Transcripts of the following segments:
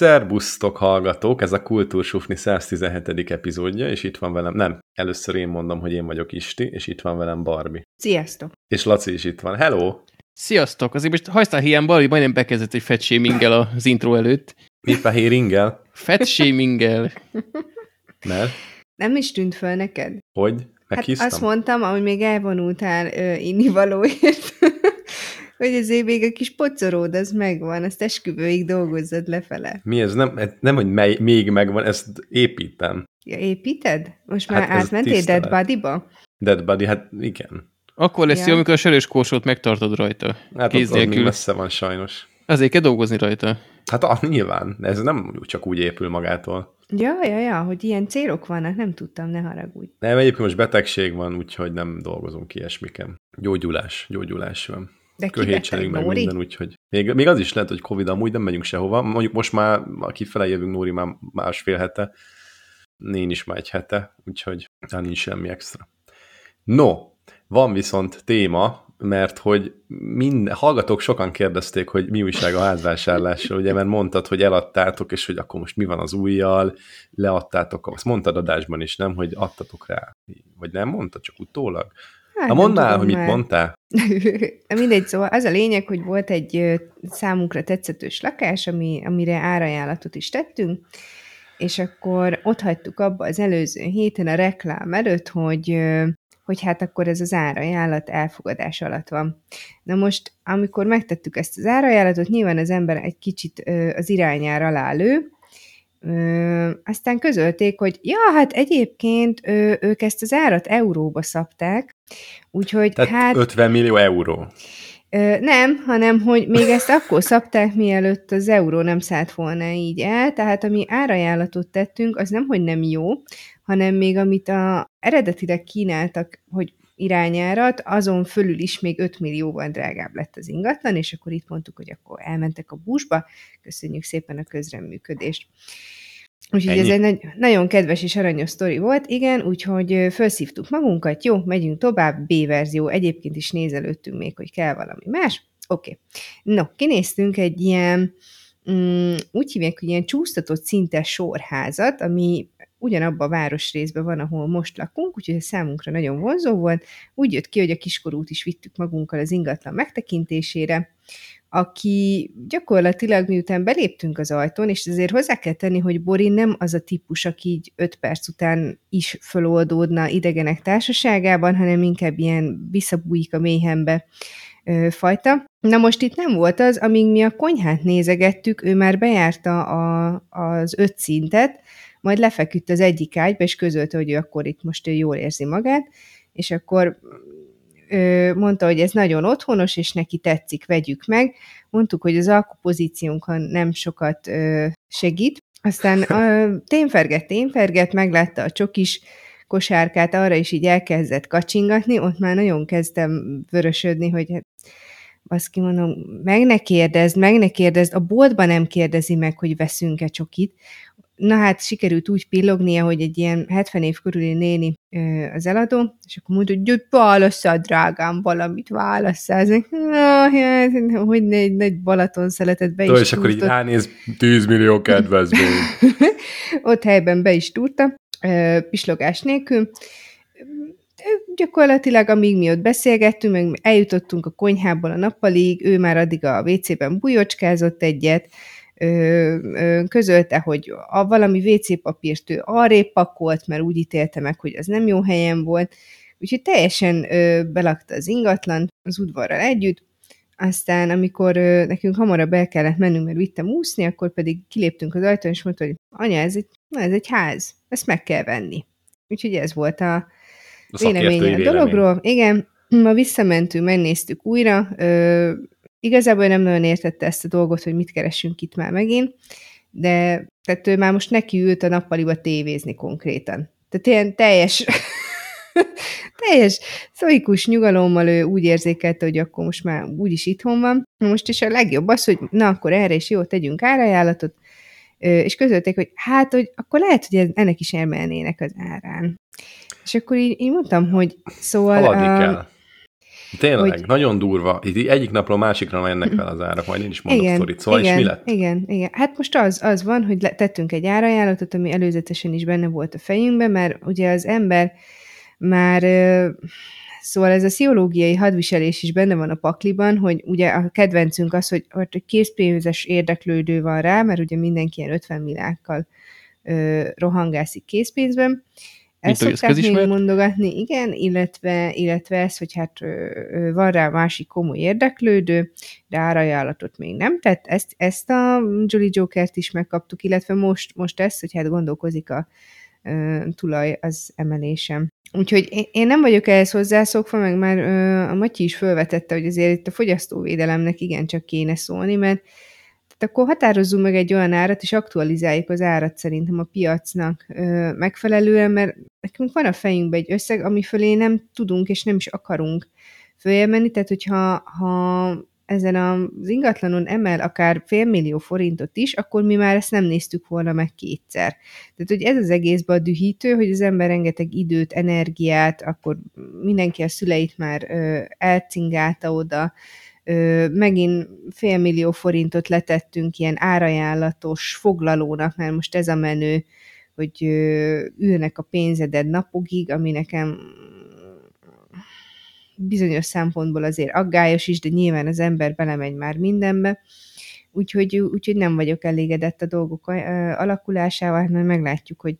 Szerbusztok hallgatók, ez a Kultúrsufni 117. epizódja, és itt van velem, nem, először én mondom, hogy én vagyok Isti, és itt van velem Barbie. Sziasztok! És Laci is itt van. Hello! Sziasztok! Azért most hajsztál hiány, Barbie majdnem bekezdett egy fetshaminggel az intro előtt. Mit a héringgel? Fetshaminggel. Mert? Nem is tűnt föl neked? Hogy? Meghíztam? Hát azt mondtam, ahogy még elvonultál innivalóért. Hogy azért még a kis pocoród, az megvan, ezt esküvőig dolgozzad lefele. Mi ez? Nem hogy még megvan, ezt építem. Ja, építed? Most már hát átmentél Dead Body-ba? Dead Body, hát igen. Akkor lesz jó, amikor a sörös kósót megtartod rajta. Hát ott még messze van sajnos. Azért kell dolgozni rajta. Hát nyilván, ez nem csak úgy épül magától. Ja, hogy ilyen célok vannak, nem tudtam, ne haragudj. Nem, egyébként most betegség van, úgyhogy nem dolgozunk ilyesmiken. Gyógyulás van. De köhétselünk meg Nóri? Minden, úgyhogy... Még az is lehet, hogy Covid amúgy nem megyünk sehova. Mondjuk most már, kifele jövünk, Nóri már másfél hete, én is már egy hete, úgyhogy hát nincs semmi extra. No, van viszont téma, mert hogy hallgatók sokan kérdezték, hogy mi újság a házvásárlással, ugye, mert mondtad, hogy eladtátok, és hogy akkor most mi van az újjal, leadtátok, azt mondtad adásban is, nem, hogy adtatok rá, vagy nem mondtad, csak utólag. Hát, na mondd már, hogy mit mondtál. Mindegy, szóval az a lényeg, hogy volt egy számunkra tetszetős lakás, amire árajánlatot is tettünk, és akkor ott hagytuk abba az előző héten a reklám előtt, hogy hát akkor ez az árajánlat elfogadás alatt van. Na most, amikor megtettük ezt az árajánlatot, nyilván az ember egy kicsit az irányára lálő, aztán közölték, hogy ja, hát egyébként ők ezt az árat euróba szabták, úgyhogy tehát hát... 50 millió euró. Nem, hanem, hogy még ezt akkor szabták, mielőtt az euró nem szállt volna így el, tehát ami árajánlatot tettünk, az nemhogy nem jó, hanem még amit eredetileg kínáltak, hogy irányárat, azon fölül is még 5 millióban drágább lett az ingatlan, és akkor itt mondtuk, hogy akkor elmentek a búzsba, köszönjük szépen a közreműködést. Úgyhogy ez egy nagyon kedves és aranyos sztori volt, igen, úgyhogy felszívtuk magunkat, jó, megyünk tovább, B-verzió, egyébként is nézelődtünk még, hogy kell valami más, oké. No, kinéztünk egy ilyen, úgy hívják, hogy ilyen csúsztatott szintes sorházat, ami ugyanabban a városrészben van, ahol most lakunk, úgyhogy ez számunkra nagyon vonzó volt. Úgy jött ki, hogy a kiskorút is vittük magunkkal az ingatlan megtekintésére, aki gyakorlatilag miután beléptünk az ajtón, és azért hozzá kell tenni, hogy Bori nem az a típus, aki így 5 perc után is föloldódna idegenek társaságában, hanem inkább ilyen visszabújik a méhembe fajta. Na most itt nem volt az, amíg mi a konyhát nézegettük, ő már bejárta az 5 szintet, majd lefeküdt az egyik ágyba, és közölte, hogy ő akkor itt most jól érzi magát, és akkor mondta, hogy ez nagyon otthonos, és neki tetszik, vegyük meg. Mondtuk, hogy az alkupozíciónkon nem sokat segít. Aztán témfergett, meglátta a csokis kosárkát, arra is így elkezdett kacsingatni, ott már nagyon kezdtem vörösödni, hogy hát, azt kimondom, meg ne kérdezd, a boltban nem kérdezi meg, hogy veszünk-e csokit. Na hát sikerült úgy pillognia, hogy egy ilyen 70 év körüli néni az eladó, és akkor mondta, hogy válasszál, drágám, valamit válasszál. Hogy egy nagy Balaton szeletet be is túrtott. És akkor így ránéz, 10 millió kedvezmény. Ott helyben be is túrta, pislogás nélkül. Gyakorlatilag, amíg mi ott beszélgettünk, meg eljutottunk a konyhából a nappalig, ő már addig a WC-ben bujocskázott egyet, közölte, hogy a valami WC-papírt ő arrébb pakolt, mert úgy ítélte meg, hogy az nem jó helyen volt, úgyhogy teljesen belakta az ingatlan az udvarral együtt, aztán amikor nekünk hamarabb el kellett mennünk, mert vittem úszni, akkor pedig kiléptünk az ajtón, és mondta, hogy anya, ez egy ház, ezt meg kell venni. Úgyhogy ez volt a véleménye a dologról. Igen, ma visszamentünk, megnéztük újra, igazából nem nagyon értette ezt a dolgot, hogy mit keresünk itt már megint, de tehát ő már most nekiült a nappaliba tévézni konkrétan. Tehát ilyen teljes sztoikus nyugalommal ő úgy érzékelte, hogy akkor most már úgyis itthon van. Most is a legjobb az, hogy na akkor erre is jó, tegyünk árajánlatot, és közölték, hogy hát, hogy akkor lehet, hogy ennek is emelnének az árán. És akkor így mondtam, hogy szóval... Haladni kell. Tényleg, hogy... nagyon durva. Itt egyik napról másikra mennek fel az árak, majd én is mondok sztorit. Szóval igen, és mi lett? Igen. Hát most az van, hogy tettünk egy árajánlatot, ami előzetesen is benne volt a fejünkben, mert ugye az ember már... Szóval ez a pszichológiai hadviselés is benne van a pakliban, hogy ugye a kedvencünk az, hogy készpénzes érdeklődő van rá, mert ugye mindenki ilyen 50 milliárddal rohangászik készpénzben. Ezt szokták még mondogatni, igen, illetve ez, hogy hát van rá másik komoly érdeklődő, de árajánlatot még nem. Tehát ezt a Jolly Jokert is megkaptuk, illetve most ezt, hogy hát gondolkozik a tulaj az emelésem. Úgyhogy én nem vagyok ehhez hozzászokva, meg már a Matyi is felvetette, hogy azért itt a fogyasztóvédelemnek igencsak kéne szólni, mert tehát akkor határozzunk meg egy olyan árat, és aktualizáljuk az árat szerintem a piacnak megfelelően, mert nekünk van a fejünkben egy összeg, ami fölé nem tudunk és nem is akarunk följelmenni, tehát hogyha ezen az ingatlanon emel akár $500,000 is, akkor mi már ezt nem néztük volna meg kétszer. Tehát, hogy ez az egészben a dühítő, hogy az ember rengeteg időt, energiát, akkor mindenki a szüleit már elcingálta oda, megint $500,000 letettünk ilyen árajánlatos foglalónak, mert most ez a menő, hogy ülnek a pénzeded napokig, ami nekem bizonyos szempontból azért aggályos is, de nyilván az ember belemegy már mindenbe, úgyhogy nem vagyok elégedett a dolgok alakulásával, mert meglátjuk, hogy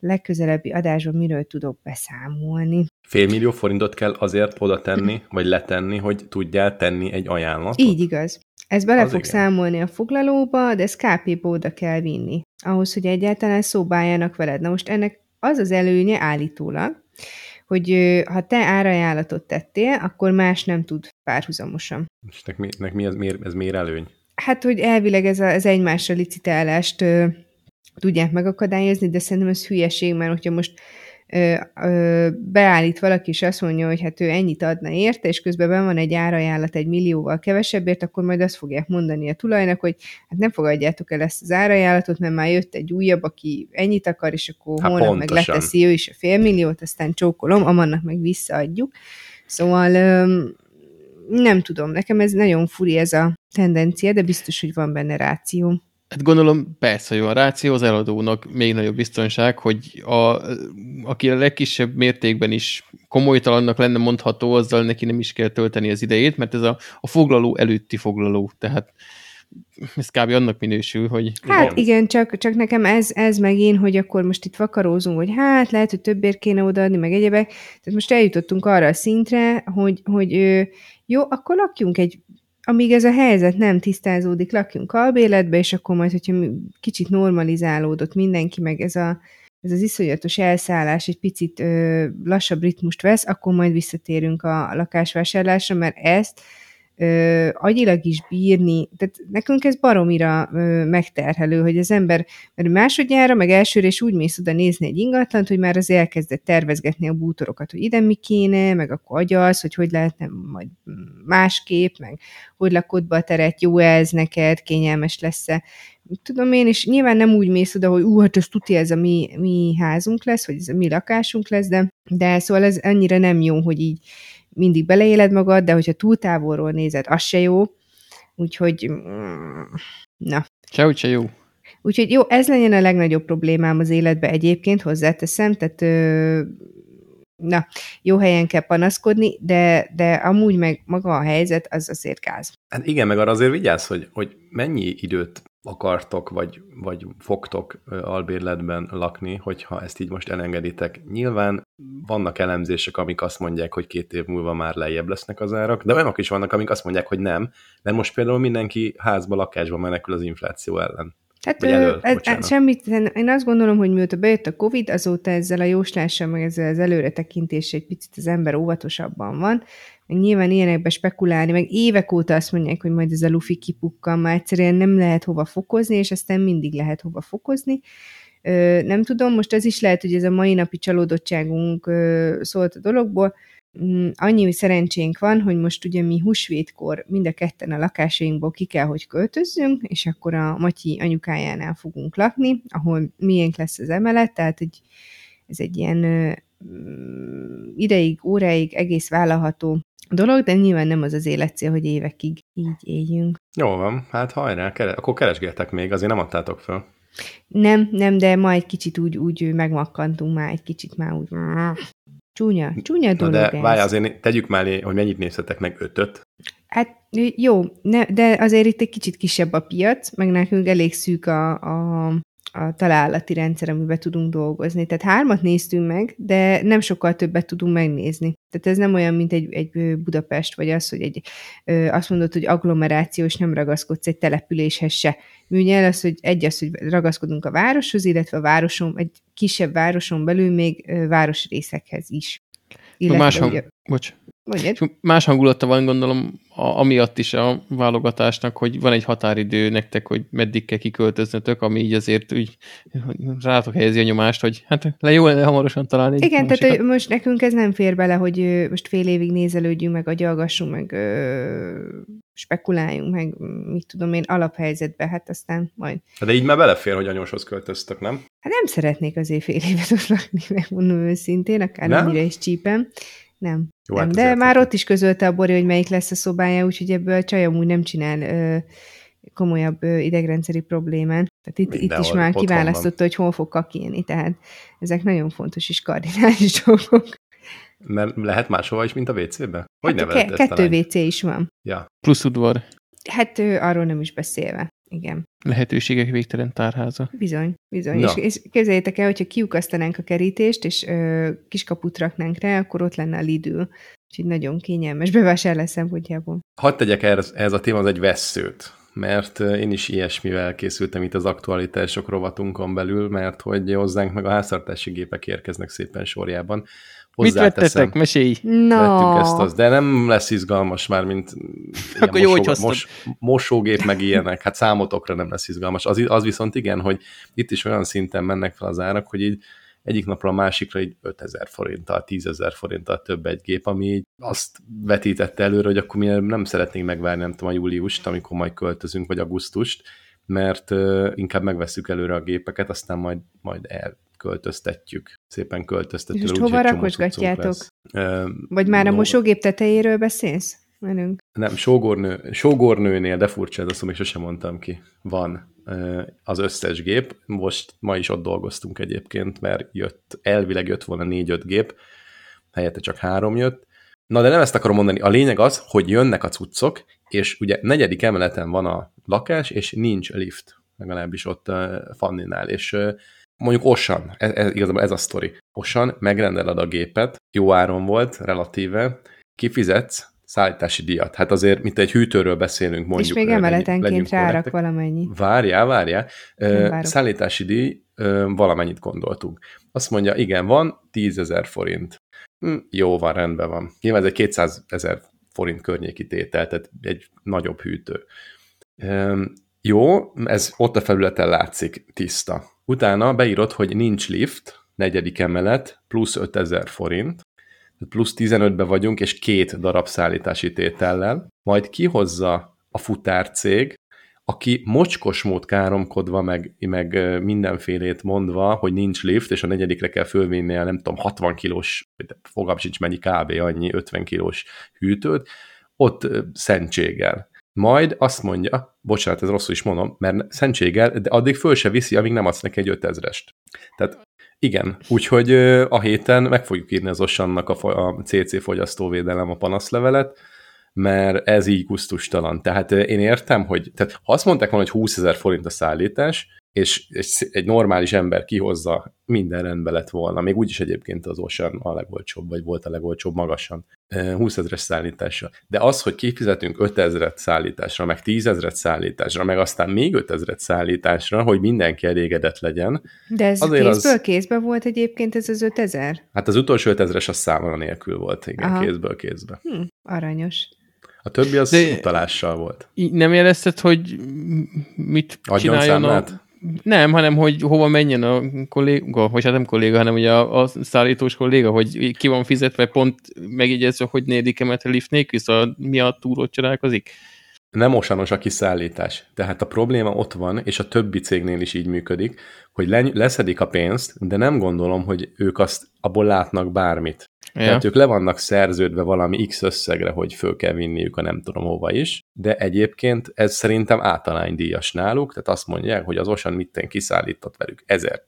legközelebbi adásban miről tudok beszámolni. $500,000 kell azért oda tenni, vagy letenni, hogy tudjál tenni egy ajánlatot? Így igaz. Ez bele az fog igen. Számolni a foglalóba, de ezt KP-ba oda kell vinni. Ahhoz, hogy egyáltalán szóba álljanak veled. Na most ennek az az előnye állítólag, hogy ha te árajánlatot tettél, akkor más nem tud párhuzamosan. És ez miért előny? Hát, hogy elvileg ez egymásra licitálást tudják megakadályozni, de szerintem ez hülyeség, mert hogyha most beállít valaki, és azt mondja, hogy hát ő ennyit adna érte, és közben benn van egy árajánlat $1 millióval kevesebbért, akkor majd azt fogják mondani a tulajnak, hogy hát nem fogadjátok el ezt az árajánlatot, mert már jött egy újabb, aki ennyit akar, és akkor hát holnap pontosan. Meg leteszi ő is a $500,000, aztán csókolom, amannak meg visszaadjuk. Szóval nem tudom, nekem ez nagyon furi ez a tendencia, de biztos, hogy van benne ráció. Hát gondolom, persze, hogy van ráció, az eladónak még nagyobb biztonság, hogy aki a legkisebb mértékben is komolytalannak lenne mondható, azzal neki nem is kell tölteni az idejét, mert ez a foglaló előtti foglaló, tehát ez kb. Annak minősül, hogy... Hát igen, csak nekem ez meg én, hogy akkor most itt vakarózunk, hogy hát lehet, hogy többért kéne odaadni, meg egyebek, tehát most eljutottunk arra a szintre, hogy jó, akkor lakjunk egy... Amíg ez a helyzet nem tisztázódik, lakjunk albérletbe, és akkor majd, hogyha kicsit normalizálódott mindenki, meg ez az iszonyatos elszállás egy picit lassabb ritmust vesz, akkor majd visszatérünk a lakásvásárlásra, mert ezt agyilag is bírni, tehát nekünk ez baromira megterhelő, hogy az ember, mert másodjára, meg elsőre is úgy mész oda nézni egy ingatlant, hogy már az elkezdett tervezgetni a bútorokat, hogy ide mi kéne, meg akkor agyalsz, hogy lehetne majd másképp, meg hogy lakod be a teret, jó ez neked, kényelmes lesz-e. Tudom én, és nyilván nem úgy mész oda, hogy hát ez tuti, ez a mi házunk lesz, vagy ez a mi lakásunk lesz, de szóval ez annyira nem jó, hogy így mindig beleéled magad, de hogyha túl távolról nézed, az se jó. Úgyhogy... Na. Sehogy se jó. Úgyhogy jó, ez legyen a legnagyobb problémám az életben egyébként, hozzáteszem, tehát jó helyen kell panaszkodni, de amúgy meg maga a helyzet, az azért gáz. Hát igen, meg arra azért vigyázz, hogy mennyi időt akartok, vagy fogtok albérletben lakni, hogyha ezt így most elengeditek. Nyilván vannak elemzések, amik azt mondják, hogy 2 év múlva már lejjebb lesznek az árak, de olyanok is vannak, amik azt mondják, hogy nem, mert most például mindenki házba, lakásba menekül az infláció ellen. Hát semmit, én azt gondolom, hogy mióta bejött a Covid, azóta ezzel a jóslással, meg ezzel az előretekintés egy picit az ember óvatosabban van, meg nyilván ilyenekbe spekulálni, meg évek óta azt mondják, hogy majd ez a lufi kipukkan, már egyszerűen nem lehet hova fokozni, és aztán mindig lehet hova fokozni. Nem tudom, most ez is lehet, hogy ez a mai napi csalódottságunk szólt a dologból. Annyi szerencsénk van, hogy most ugye mi húsvétkor mind a ketten a lakásainkból ki kell, hogy költözzünk, és akkor a Matyi anyukájánál fogunk lakni, ahol miénk lesz az emelet, tehát ez egy ilyen ideig, óráig egész vállalható dolog, de nyilván nem az az élet cél, hogy évekig így éljünk. Jó van, hát hajrá, akkor keresgéltek még, azért nem adtátok föl. Nem, de ma egy kicsit úgy megmakkantunk, már egy kicsit már úgy... Csúnya dolog ez. De várj, azért tegyük mellé, hogy mennyit nézhetek meg, 5-öt? Hát jó, de azért itt egy kicsit kisebb a piac, meg nekünk elég szűk a találati rendszer, amiben tudunk dolgozni. Tehát 3-at néztünk meg, de nem sokkal többet tudunk megnézni. Tehát ez nem olyan, mint egy Budapest, vagy az, hogy azt mondod, hogy agglomeráció, és nem ragaszkodsz egy településhez se. Műnyel az, hogy ragaszkodunk a városhoz, illetve a városon, egy kisebb városon belül még városrészekhez is. Más hangulata van, gondolom, amiatt is a válogatásnak, hogy van egy határidő nektek, hogy meddig kell kiköltöznötök, ami így azért úgy rátok helyezi a nyomást, hogy hát jó hamarosan találni. Igen, tehát most nekünk ez nem fér bele, hogy most fél évig nézelődjünk, meg agyalgassunk, meg spekuláljunk, meg mit tudom én, alaphelyzetbe, hát aztán majd. De így már belefér, hogy anyóshoz költöztök, nem? Hát nem szeretnék azért fél évet ott lakni, megmondom őszintén, akár amire is csípem. Nem. Jó, nem. De már ott is közölte a Bori, hogy melyik lesz a szobája, úgyhogy ebből a csaj amúgy nem csinál komolyabb idegrendszeri problémán. Tehát itt is már kiválasztotta, hogy hol fog kakilni. Tehát ezek nagyon fontos és kardinális dolgok. Mert lehet máshova is, mint a WC-be? Hogy hát nevelte ezt 2 WC is van. Ja. Plusz udvar. Hát arról nem is beszélve. Igen. Lehetőségek végtelen tárháza. Bizony. Ja. És képzeljétek el, hogyha kiukasztanánk a kerítést, és kiskaput raknánk rá, akkor ott lenne a Lidl. Úgyhogy nagyon kényelmes bevásárlás szempontjából. Hadd tegyek ehhez a témához egy vesszőt, mert én is ilyesmivel készültem itt az aktualitások rovatunkon belül, mert hogy hozzánk meg a háztartási gépek érkeznek szépen sorjában. Hozzáteszem. Mit vettetek? Mesélj! Vettünk ezt, de nem lesz izgalmas már, mint akkor jó, mosógép, meg ilyenek. Hát számotokra nem lesz izgalmas. Az viszont igen, hogy itt is olyan szinten mennek fel az árak, hogy így egyik napra a másikra így 5000 forinttal, 10.000 forinttal több egy gép, ami így azt vetítette előre, hogy akkor mi nem szeretnénk megvárni, nem tudom, a júliust, amikor majd költözünk, vagy augusztust, mert inkább megveszük előre a gépeket, aztán majd elköltöztetjük. Szépen költöztető. És hova rakosgatjátok? Vagy már a mosógép tetejéről beszélsz? Menünk. Nem, sógornőnél, de furcsa ez a szó, még sosem mondtam ki. Van az összes gép. Most ma is ott dolgoztunk egyébként, mert elvileg jött volna 4-5 gép, helyette csak 3 jött. Na, de nem ezt akarom mondani. A lényeg az, hogy jönnek a cuccok, és ugye 4. emeleten van a lakás, és nincs lift, legalábbis ott Fanninál, és mondjuk Osan, igazából ez a sztori. Osan, megrendeled a gépet, jó áron volt, relatíve, kifizetsz szállítási díjat. Hát azért, mint egy hűtőről beszélünk, mondjuk. És még emeletenként rárak valamennyi. Várjál. Szállítási díj, valamennyit gondoltunk. Azt mondja, igen, van 10.000 forint. Jó van, rendben van. Nyilván ez egy 200.000 forint környéki tétel, tehát egy nagyobb hűtő. Jó, ez ott a felületen látszik, tiszta. Utána beírod, hogy nincs lift, 4. emelet, plusz 5.000 forint, plusz 15-be vagyunk, és 2 darab szállítási tétellel, majd kihozza a futárcég, aki mocskos mód káromkodva, meg mindenfélét mondva, hogy nincs lift, és a 4. kell fölvinni a nem tudom, 60 kilós, fogalmam sincs mennyi, kb. Annyi 50 kilós hűtőt, ott szentséggel. Majd azt mondja, bocsánat, ez rosszul is mondom, mert szentséggel, de addig föl se viszi, amíg nem adsz neki egy 5000-est. Tehát igen, úgyhogy a héten meg fogjuk írni az Osannak a CC fogyasztóvédelem a panaszlevelet, mert ez így gusztustalan. Tehát én értem, hogy tehát ha azt mondták volna, hogy 20.000 forint a szállítás, és egy normális ember kihozza, minden rendben lett volna. Még úgyis egyébként az Ocean a legolcsóbb, vagy volt a legolcsóbb magasan. 20.000-es szállításra. De az, hogy kifizetünk 5.000-et szállításra, meg 10.000-et szállításra, meg aztán még 5.000-et szállításra, hogy mindenki elégedett legyen. De ez kézből volt egyébként ez az 5.000? Hát az utolsó 5.000-es az számon nélkül volt, igen, kézből kézbe. Aranyos. A többi az utalással volt. Nem érezted, hogy mit csináljon Nem, hanem hogy hova menjen a kolléga, vagy hát nem kolléga, hanem ugye a szállítós kolléga, hogy ki van fizetve, pont megjegyezve, hogy 4. emelet lift nélkül, szóval mi a túrót csinálkozik? Nem osanos a kiszállítás. Tehát a probléma ott van, és a többi cégnél is így működik, hogy leszedik a pénzt, de nem gondolom, hogy ők abból látnak bármit. Yeah. Tehát ők le vannak szerződve valami X összegre, hogy föl kell vinniük a nem tudom hova is, de egyébként ez szerintem általánydíjas náluk, tehát azt mondják, hogy az Ocean mitten kiszállított velük 1000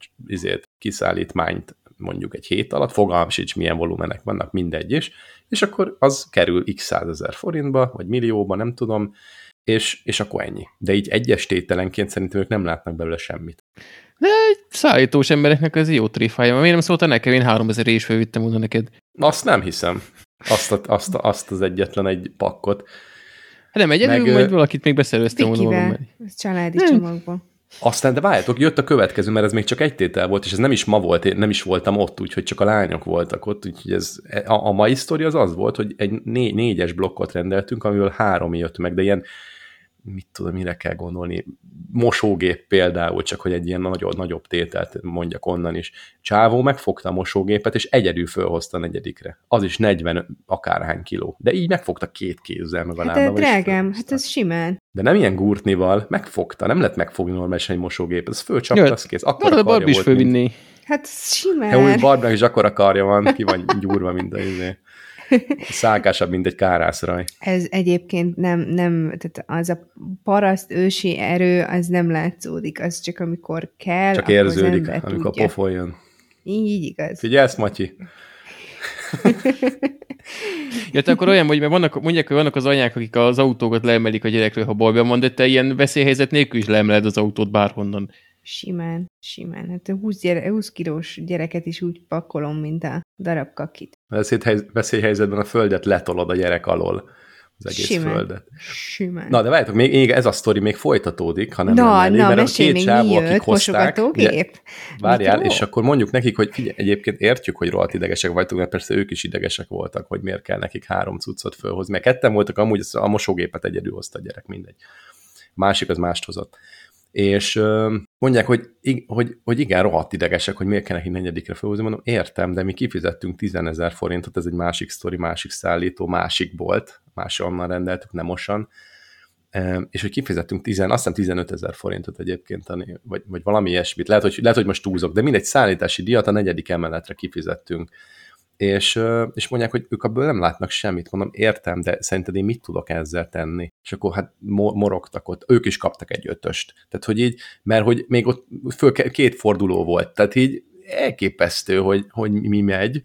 kiszállítmányt mondjuk egy hét alatt, fogalmam sincs milyen volumenek vannak, mindegy is, és akkor az kerül x 100 000 forintba, vagy millióba, nem tudom, és akkor ennyi. De így egyes tételenként szerintem ők nem látnak belőle semmit. De egy szállítós embereknek ez jó tréfája. Miért nem szóltál nekem? Én 3000-re is felvittem volna neked. Azt nem hiszem. Azt az egyetlen egy pakkot. Hát nem egyedül, majd valakit még beszerveztem volna. Családi csomagban. Aztán, de várjátok, jött a következő, mert ez még csak egy tétel volt, és ez nem is ma volt, én nem is voltam ott, úgyhogy csak a lányok voltak ott, úgyhogy ez, a mai sztori az volt, hogy egy négyes blokkot rendeltünk, amiből 3 jött meg, de ilyen, mit tudom, mire kell gondolni, mosógép például, csak hogy egy ilyen nagyobb tételt mondjak onnan is. Csávó megfogta a mosógépet, és egyedül fölhozta negyedikre. Az is 40 akárhány kiló. De így megfogta 2 kézzel meg a lábával. Hát drágám, hát ez simán. De nem ilyen gurtnival, megfogta, nem lehet megfogni normálisan egy mosógépet, ez fölcsapta, az kész. Akkor a Barbie is fölvinni. Mint... Hát simán. Hát úgy Barbie is akkora karja van, ki van gyúrva, mint a izé. Szákásabb, mint egy kárászraj. Ez egyébként nem, tehát az a paraszt ősi erő, az nem látszódik, az csak amikor kell. Csak érződik, amikor tudja. Pofol jön. Így igaz. Figyelsz, Matyi? Ja, te akkor olyan vagy, mert vannak, mondják, hogy vannak az anyák, akik az autókat leemelik a gyerekről, ha balban van, de te ilyen veszélyhelyzet nélkül is leemeled az autót bárhonnan. Simán. Hát 20 kilós gyereket is úgy pakolom, mint a darab kakit. Veszélyhelyzetben a földet letolod a gyerek alól. Az egész földet. Simán. Na, de várjátok, még ez a sztori még folytatódik, hanem mert a két csávó, akik hozták. Várjál, és akkor mondjuk nekik, hogy figyelj, egyébként értjük, hogy rohadt idegesek vagytok, mert persze ők is idegesek voltak, hogy miért kell nekik 3 cuccot fölhozni. Mert 2 voltak, amúgy a mosógépet egyedül hozta a gyerek, mindegy. A másik az mást hozott. És mondják, hogy igen, rohadt idegesek, hogy miért kell neki 4-re felhúzni. Mondom, értem, de mi kifizettünk 10 000 forintot, ez egy másik sztori, másik szállító, másik bolt, máshonnan rendeltük, nem Osan. És hogy kifizettünk 15 000 forintot egyébként, vagy valami ilyesmit. Lehet, hogy most túlzok, de mindegy szállítási díjat a 4. emeletre kifizettünk. És mondják, hogy ők abból nem látnak semmit. Mondom, értem, de szerinted én mit tudok ezzel tenni? És akkor hát morogtak ott. Ők is kaptak egy 5-öst. Tehát, hogy így, mert hogy még ott föl 2 forduló volt. Tehát így elképesztő, hogy mi megy.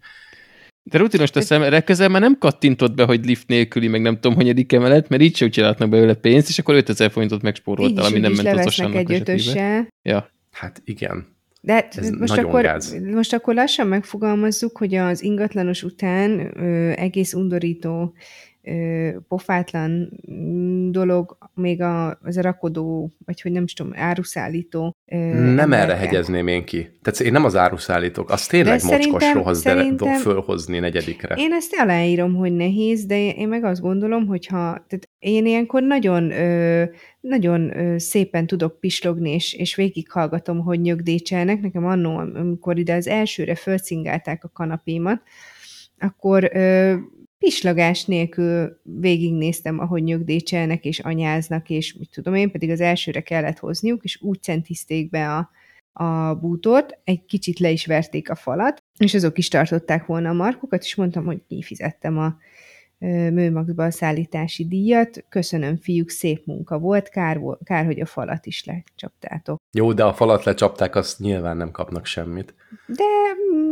De rutinos teszem, legközelebb már nem kattintott be, hogy lift nélküli, meg nem tudom, hanyadik emelet, mert így sem csinálhatnak belőle pénzt, és akkor 5000 forintot megspóroltál, ami nem ment az Osannak esetében. Ja. Hát igen. De hát most akkor lassan megfogalmazzuk, hogy az ingatlanos után egész undorító, pofátlan dolog, még az a rakodó, vagy hogy nem is tudom, áruszállító. Nem erre hegyezném én ki. Tehát én nem az áruszállítók, az tényleg mocskos rohadt fölhozni 4-re. Én ezt aláírom, hogy nehéz, de én meg azt gondolom, hogyha én ilyenkor nagyon szépen tudok pislogni, és végighallgatom, hogy nyögdécselnek. Nekem annó, amikor ide az elsőre fölcingálták a kanapémat, akkor... pislogás nélkül végignéztem, ahogy nyögdécselnek és anyáznak, és mit tudom én, pedig az elsőre kellett hozniuk, és úgy szentiszték be a bútort, egy kicsit le is verték a falat, és azok is tartották volna a markokat, és mondtam, hogy kifizettem a Mőmaxba a szállítási díjat. Köszönöm, fiúk, szép munka volt, kár, hogy a falat is lecsaptátok. Jó, de a falat lecsapták, azt nyilván nem kapnak semmit. De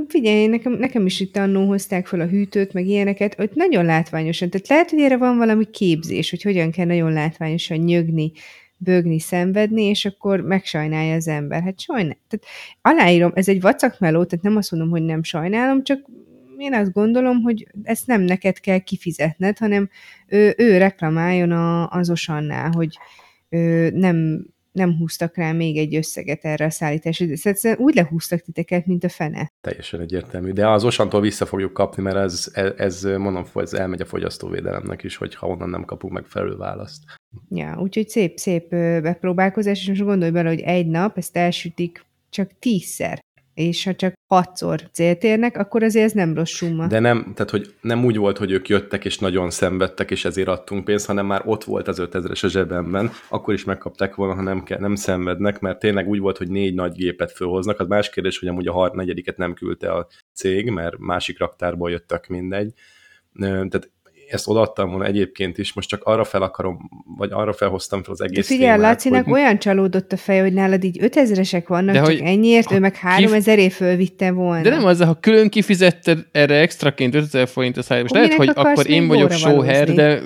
figyelj, nekem is itt annó hozták fel a hűtőt, meg ilyeneket, hogy nagyon látványosan, tehát lehet, hogy erre van valami képzés, hogy hogyan kell nagyon látványosan nyögni, bögni, szenvedni, és akkor megsajnálja az ember. Hát sajnál. Tehát aláírom, ez egy vacakmeló, tehát nem azt mondom, hogy nem sajnálom, csak én azt gondolom, hogy ezt nem neked kell kifizetned, hanem ő reklamáljon az Osannál, hogy nem húztak rá még egy összeget erre a szállításra. Szóval úgy lehúztak titeket, mint a fene. Teljesen egyértelmű. De az Osantól vissza fogjuk kapni, mert ez mondom, ez elmegy a fogyasztóvédelemnek is, hogyha onnan nem kapunk megfelelő választ. Ja, úgyhogy szép-szép bepróbálkozás, és most gondolj bele, hogy egy nap ezt elsütik csak 10-szer. és ha csak 6-szor célt érnek, akkor azért ez nem rossz summa. De nem, tehát hogy nem úgy volt, hogy ők jöttek, és nagyon szenvedtek, és ezért adtunk pénzt, hanem már ott volt az 5000-es a zsebemben, akkor is megkapták volna, ha nem szenvednek, mert tényleg úgy volt, hogy 4 nagy gépet fölhoznak. Az más kérdés, hogy amúgy a negyediket nem küldte a cég, mert másik raktárból jöttek, mindegy. Tehát ezt odaadtam volna egyébként is, most csak arra fel akarom, vagy arra felhoztam fel az egész témát. Figyelj, Lacinak hogy... olyan csalódott a fej, hogy nálad így 5000-esek vannak, de csak hogy ennyiért, ő meg 3000-ért fölvitte volna. De nem az, ha külön kifizetted erre extraként 5000 forint a szállítás. Lehet, hogy akkor én vagyok sóher, de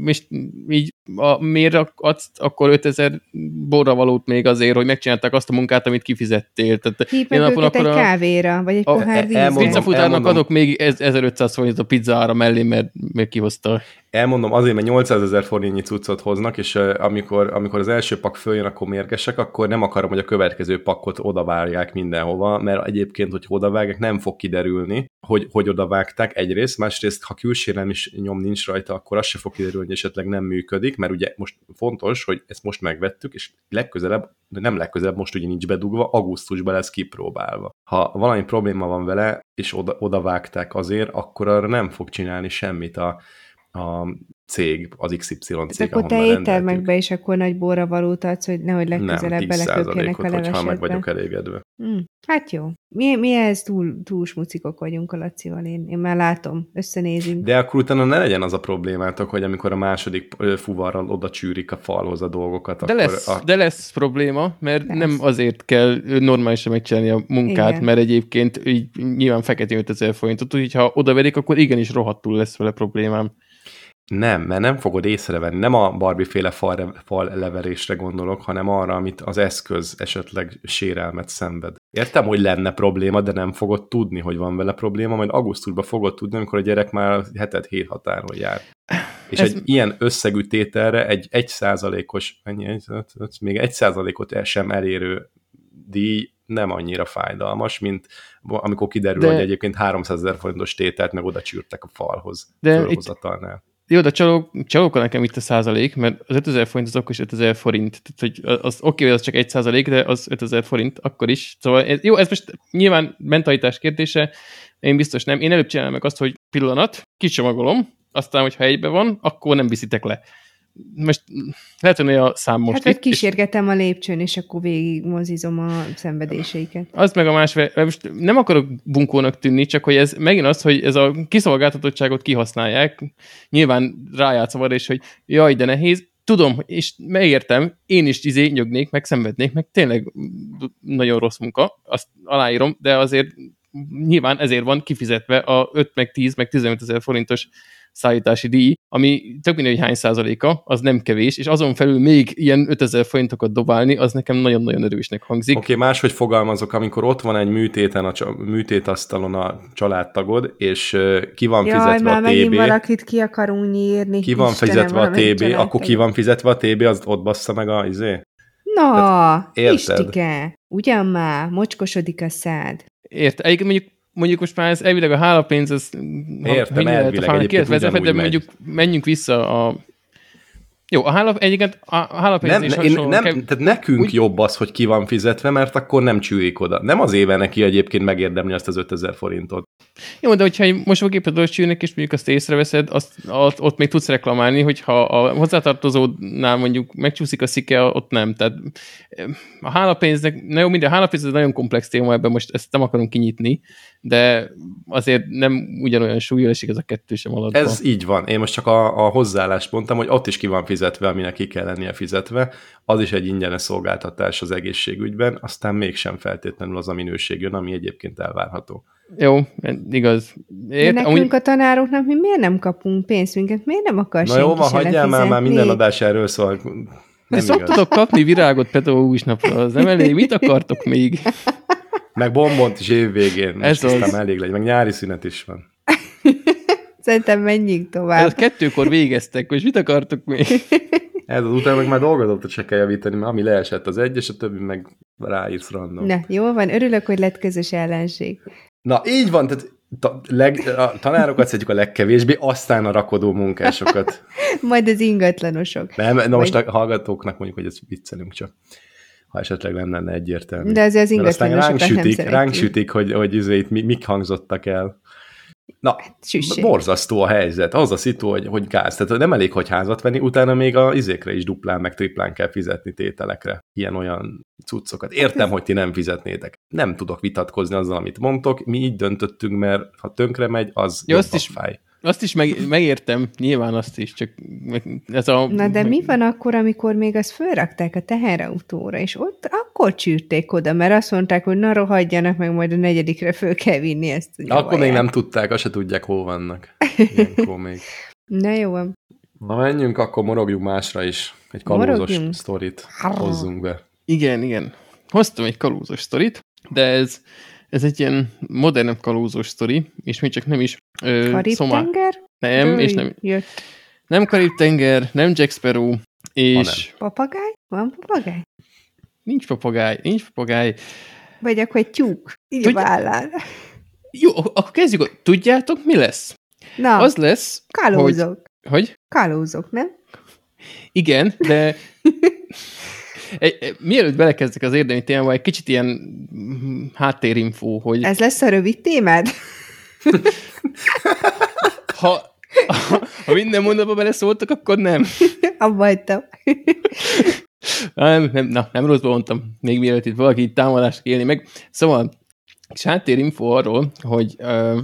most így miért adsz akkor 5000 borra valót még azért, hogy megcsinálták azt a munkát, amit kifizettél. Hívj meg őket egy kávéra, vagy egy pohár vízre. Pizzafutárnak adok még 1500 forint a pizzára mellé, mert kihozta. Elmondom, azért, mert 800 000 forintnyi cuccot hoznak, és amikor az első pak följön, akkor mérgesek, akkor nem akarom, hogy a következő pakkot odavágják mindenhova, mert egyébként, hogy odavágják, nem fog kiderülni, hogy odavágták egyrészt, másrészt, ha külsérelem is nyom nincs rajta, akkor az se fog kiderülni, hogy esetleg nem működik, mert ugye most fontos, hogy ezt most megvettük, és legközelebb, de nem legközelebb, most ugye nincs bedugva, augusztusban lesz kipróbálva. Ha valami probléma van vele, és odavágták azért, akkor arra nem fog csinálni semmit a cég, az XY cég, ahonnan rendeltünk. Akkor te ételd meg be, és akkor nagy borra valót adsz, hogy nehogy legközelebb beleköpjenek a levesetbe. Nem, 10%-ot, hogyha meg vagyok elégedve. Hát jó. Mi ehhez túl smucikok vagyunk a Lacival, én már látom, összenézünk. De akkor utána ne legyen az a problémátok, hogy amikor a második fuvarral oda csűrik a falhoz a dolgokat. De, akkor lesz probléma, mert lesz. Nem azért kell normálisan megcsinálni a munkát, igen. Mert egyébként így nyilván feketén 5000 forintot, úgyhogy ha odaverik, akkor igenis rohadtul lesz vele problémám. Nem, mert nem fogod észrevenni. Nem a Barbie-féle fal leverésre gondolok, hanem arra, amit az eszköz esetleg sérelmet szenved. Értem, hogy lenne probléma, de nem fogod tudni, hogy van vele probléma, majd augusztusban fogod tudni, amikor a gyerek már 7-7 határon jár. És egy ilyen összegű tételre egy 1%-os, még 1%-ot sem elérő díj nem annyira fájdalmas, mint amikor kiderül, hogy egyébként 300 000 forintos tételt meg oda csűrtek a falhoz, fölhozatalnál. Jó, de csalóka nekem itt a százalék, mert az 5000 forint az akkor is 5000 forint. Tehát, hogy az oké, hogy az csak 1%, de az 5000 forint akkor is. Szóval ez most nyilván mentalitás kérdése, én biztos nem. Én előbb csinálom meg azt, hogy pillanat, kicsomagolom, aztán, hogyha helyben van, akkor nem viszitek le. Most lehet, hogy a szám most hát, itt, hogy kísérgetem a lépcsőn, és akkor végig mozizom a szenvedéseiket. Az meg a most nem akarok bunkónak tűnni, csak hogy ez megint az, hogy ez a kiszolgáltatottságot kihasználják, nyilván rájátszom arra is, hogy jaj, de nehéz, tudom, és megértem, én is nyögnék, meg szenvednék, meg tényleg nagyon rossz munka, azt aláírom, de azért nyilván ezért van kifizetve a 5, meg 10, meg 15 000 forintos szállítási díj, ami tök mindegy hány százaléka, az nem kevés, és azon felül még ilyen 5000 forintokat dobálni, az nekem nagyon-nagyon erősnek hangzik. Oké, máshogy fogalmazok, amikor ott van egy műtétasztalon a családtagod, és ki van fizetve a TB. Jaj, már megint valakit ki akarunk nyírni. Ki van fizetve a TB, akkor ki van fizetve a TB, az ott bassza meg a izé. Na, Istike, ugyan már, mocskosodik a szád. Érted, egyébként mondjuk most már ez elvileg a hálapénz, ez értem, elvileg egyébként de mondjuk menjünk vissza a... Jó, a hálapénz is hasonló. Tehát nekünk úgy... jobb az, hogy ki van fizetve, mert akkor nem csűrik oda. Nem az éve neki egyébként megérdemli azt az 5000 forintot. Jó, de hogyha egy mosógépet oda csűrnek, és mondjuk azt észreveszed, ott még tudsz reklamálni, hogyha a hozzátartozódnál mondjuk megcsúszik a szike, ott nem. Tehát a hálapénznek, na jó, minden a hálapénz ez nagyon komplex téma, ebben most ezt nem akarunk kinyitni, de azért nem ugyanolyan súlyos, ez a kettő sem alatban. Ez így van. Én most csak a hozzáállást mondtam, hogy ott is ki van fizetve, aminek ki kell lennie fizetve. Az is egy ingyenes szolgáltatás az egészségügyben, aztán mégsem feltétlenül az a minőség jön, ami egyébként elvárható. Jó, igaz. De nekünk a tanároknak mi miért nem kapunk pénzt, minket miért nem akar senki se lefizetni? Na jó, hagyjál már minden adás erről szól. Nem szoktatok kapni virágot pedagógus napra, az nem elég. Mit akartok még? Meg bombont is évvégén. Ez aztán elég legyen. Meg nyári szünet is van. Szerintem menjünk tovább. Ez 2-kor végeztek, most mit akartok még? Ez az utána meg már dolgozatot se kell javítani, mert ami leesett az egy, és a többi meg ráírsz random. Na, jól van, örülök, hogy lett közös ellenség. Na, így van, tehát a tanárokat szedjük a legkevésbé, aztán a rakodó munkásokat. Majd az ingatlanosok. Nem, na most a hallgatóknak mondjuk, hogy ez viccelünk csak. ha esetleg nem lenne egyértelmű. De azért az ingetlenősöket ránk sütik, hogy mik hangzottak el. Na, borzasztó a helyzet. Az a szitu, hogy gáz. Tehát nem elég, hogy házat venni, utána még az izékre is duplán, meg triplán kell fizetni tételekre. Ilyen-olyan cuccokat. Értem, hogy ti nem fizetnétek. Nem tudok vitatkozni azzal, amit mondtok. Mi így döntöttünk, mert ha tönkre megy, az jobban fáj. Azt is megértem, nyilván azt is, csak ez a... Na de mi van akkor, amikor még azt fölrakták a teherautóra, és ott akkor csűrték oda, mert azt mondták, hogy na rohadjanak, meg majd a 4-dikre föl kell vinni ezt. Akkor még nem tudták, azt se tudják, hol vannak. Ilyenkor még. Na jó. Na menjünk, akkor morogjunk másra is. Egy kalózos sztorit hozzunk be. Igen, igen. Hoztam egy kalózos sztorit, de ez egy ilyen modern kalózos sztori, és még csak nem is Karib-tenger? Nem, és nem. Jött. Nem Karib-tenger, nem Jack Sparrow, és... Papagáj? Van papagáj? Nincs papagáj. Vagy akkor egy tyúk. Így vállal. Jó, akkor kezdjük. Tudjátok, mi lesz? Na, az lesz, kalózok. Hogy? Kalózok, nem? Igen, de... Mielőtt belekezdek az érdemi témába, egy kicsit ilyen háttérinfó, hogy... Ez lesz a rövid témád? ha minden mondatban beleszóltak, akkor nem. Abbajtam. Nem rosszban mondtam, még mielőtt itt valaki itt támadást élni meg. Szóval, háttérinfó arról, hogy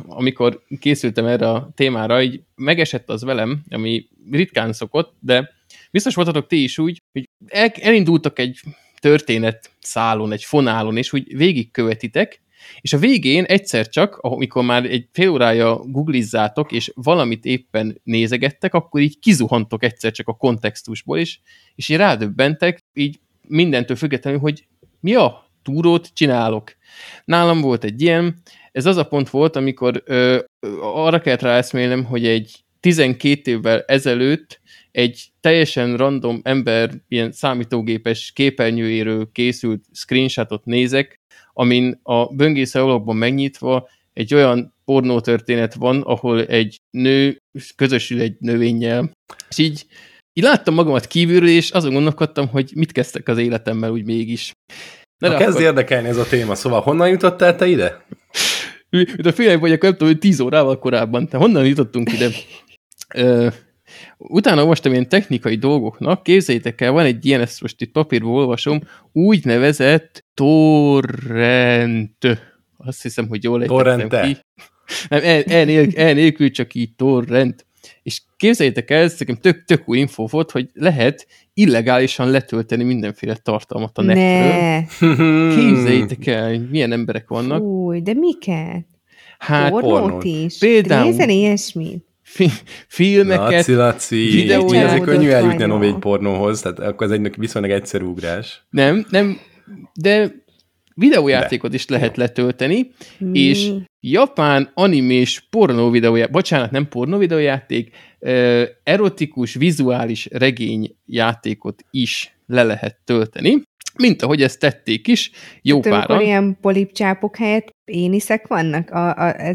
amikor készültem erre a témára, így megesett az velem, ami ritkán szokott, de biztos voltatok ti is úgy, hogy elindultak egy történet szálon, egy fonálon, és úgy végigkövetitek, és a végén egyszer csak, amikor már egy fél órája googlizzátok, és valamit éppen nézegettek, akkor így kizuhantok egyszer csak a kontextusból, és így rádöbbentek, így mindentől függetlenül, hogy mi a túrót csinálok. Nálam volt egy ilyen, ez az a pont volt, amikor arra kellett ráeszmélnem, hogy egy 12 évvel ezelőtt egy teljesen random ember ilyen számítógépes képernyőjéről készült screenshotot nézek, amin a böngésző ablakban megnyitva egy olyan pornótörténet van, ahol egy nő közösül egy növényel. És így láttam magamat kívülről, és azon gondolkodtam, hogy mit kezdtek az életemmel úgy mégis. Na kezd akkor... érdekelni ez a téma, szóval honnan jutottál te ide? Mint a félelem vagy, akkor nem tudom, hogy 10 órával korábban. Tehát honnan jutottunk ide? Utána olvastam ilyen technikai dolgoknak, képzeljétek el, van egy ilyen, ezt most itt papírból olvasom, úgynevezett torrent. Azt hiszem, hogy jól lejtettem ki. Nem, nélkül csak így torrent. És képzeljétek el, ez nekem tök új infó volt, hogy lehet illegálisan letölteni mindenféle tartalmat a netről. Képzeljétek el, milyen emberek vannak. Új, de miket? Hát, pornót is. Például... Nézzen ilyesmit. Filmeket, Laci, videójára. Ezért könnyű eljutni a novégy pornóhoz, tehát akkor ez egy viszonylag egyszerű ugrás. Nem, de videójátékot is lehet letölteni, és japán animés pornóvideójáték, bocsánat, nem pornóvideójáték, erotikus, vizuális regényjátékot is le lehet tölteni, mint ahogy ezt tették is, jó páran. Tehát ilyen polipcsápok helyett péniszek vannak?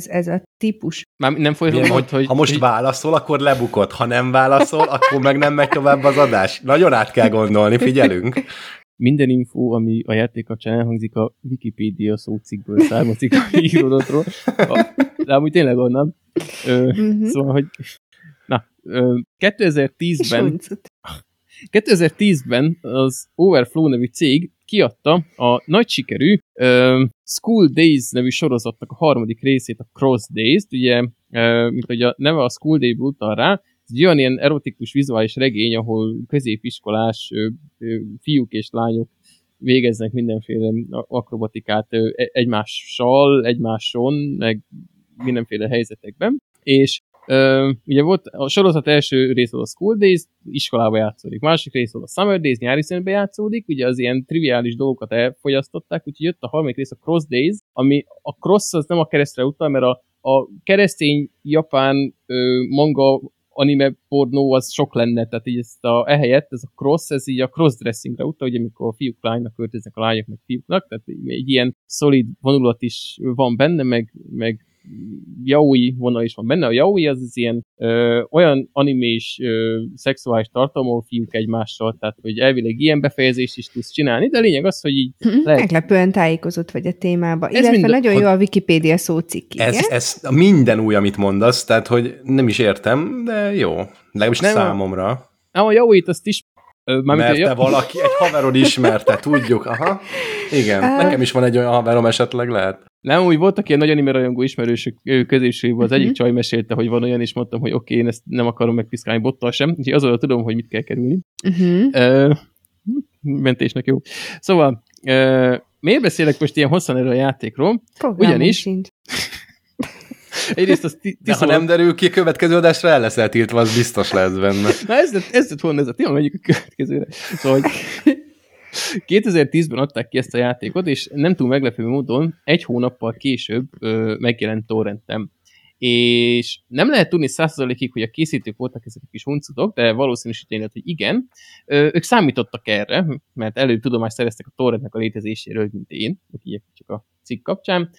Ez a típus. Már nem folyamod, hogy... Ha most válaszol, akkor lebukod. Ha nem válaszol, akkor meg nem megy tovább az adás. Nagyon át kell gondolni, figyelünk. Minden infó, ami a játék kapcsán elhangzik, a Wikipédia szócikkből származik a írodatról. De amúgy tényleg onnan. Szóval, hogy... Na, 2010-ben az Overflow nevű cég kiadta a nagy sikerű School Days nevű sorozatnak a harmadik részét, a Cross Days-t, ugye, mint hogy a neve a School Days-ből utal rá, ez egy olyan ilyen erotikus, vizuális regény, ahol középiskolás fiúk és lányok végeznek mindenféle akrobatikát egymáson, meg mindenféle helyzetekben, és ugye volt a sorozat első rész a School Days, iskolába játszódik, másik rész a Summer Days, nyári szünetbe játszódik, ugye az ilyen triviális dolgokat elfogyasztották, úgyhogy jött a harmadik rész a Cross Days, ami a cross az nem a keresztre utal, mert a keresztény japán manga anime pornó az sok lenne, tehát így ehelyett ez a cross, ez így a crossdressingre utal, ugye amikor a fiúk lánynak öltöznek, a lányok meg fiúknak, tehát egy ilyen szolid vonulat is van benne, meg yaoi vonal is van benne. A yaoi az ilyen olyan animés szexuális tartalmú fiúk egymással, tehát hogy elvileg ilyen befejezést is tudsz csinálni, de a lényeg az, hogy így lehet... Meglepően tájékozott vagy a témában. Ez illetve nagyon jó a Wikipédia szócikk. Ez minden új, amit mondasz, tehát hogy nem is értem, de jó. Legalábbis számomra. Nem, a yaoi-t azt is mert te valaki, egy haverod ismerte, tudjuk, aha. Igen, nekem is van egy olyan haverom, esetleg lehet. Nem, úgy voltak ilyen nagy animerajongó ismerősök középsőjében, az egyik csaj mesélte, hogy van olyan, és mondtam, hogy oké, én ezt nem akarom megpiszkálni bottal sem, úgyhogy azonra tudom, hogy mit kell kerülni. Mentésnek jó. Szóval, miért beszélek most ilyen hosszan erről a játékról? Programon ugyanis... Egyrészt az ha nem derül ki, a következő adásra el lesz eltiltva, az biztos lesz benne. Na ez lett volna ez a téma, mondjuk a következőre. Szóval 2010-ben adták ki ezt a játékot, és nem túl meglepő módon egy hónappal később megjelent torrentem. És nem lehet tudni 100%-ig, hogy a készítők voltak ezek a kis huncutok, de valószínűsíteni lehet, hogy igen. Ők számítottak erre, mert előbb tudomást szereztek a torrentnek a létezéséről, mint én, aki csak a cikk kapcsán,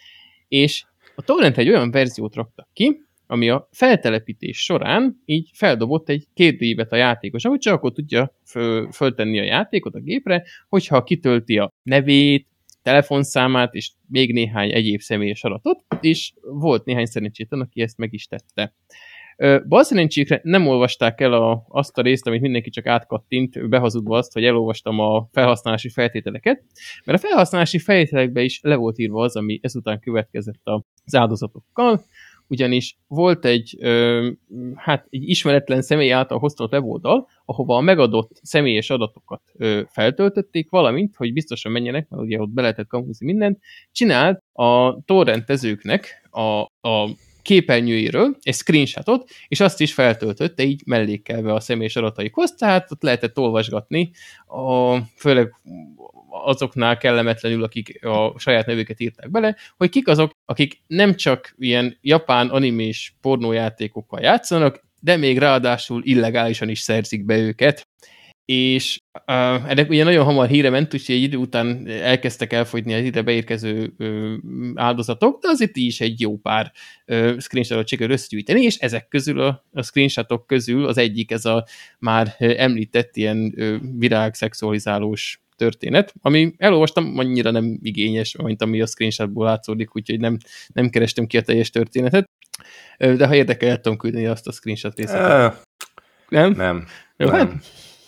és a torrent egy olyan verziót raktak ki, ami a feltelepítés során így feldobott egy kérdőívet a játékos, ahogy csak akkor tudja föltenni a játékot a gépre, hogyha kitölti a nevét, telefonszámát és még néhány egyéb személyes adatot, és volt néhány szerencsétlen, aki ezt meg is tette. Bal szerencsékre nem olvasták el azt a részt, amit mindenki csak átkattint, behazudva azt, hogy elolvastam a felhasználási feltételeket, mert a felhasználási feltételekben is le volt írva az, ami ezután következett az áldozatokkal, ugyanis volt egy ismeretlen személy által hoztott weboldal, ahova a megadott személyes adatokat feltöltötték, valamint, hogy biztosan menjenek, mert ugye ott be lehetett kamuzni mindent, csinált a torrentezőknek a képernyőiről egy screenshotot, és azt is feltöltötte így mellékelve a személyes adataikhoz, tehát ott lehetett olvasgatni, főleg azoknál kellemetlenül, akik a saját nevüket írták bele, hogy kik azok, akik nem csak ilyen japán animés pornójátékokkal játszanak, de még ráadásul illegálisan is szerzik be őket. És ennek ugye nagyon hamar híre ment, úgyhogy egy idő után elkezdtek elfogyni az ide beérkező áldozatok, de azért is egy jó pár screenshotot sikerült összegyűjteni, és ezek közül a screenshotok közül az egyik ez a már említett ilyen virágszexualizálós történet, ami elolvastam, annyira nem igényes, mint ami a screenshotból látszódik, úgyhogy nem kerestem ki a teljes történetet, de ha érdekel, el tudom küldeni azt a screenshot részletet. Nem. Jó, nem.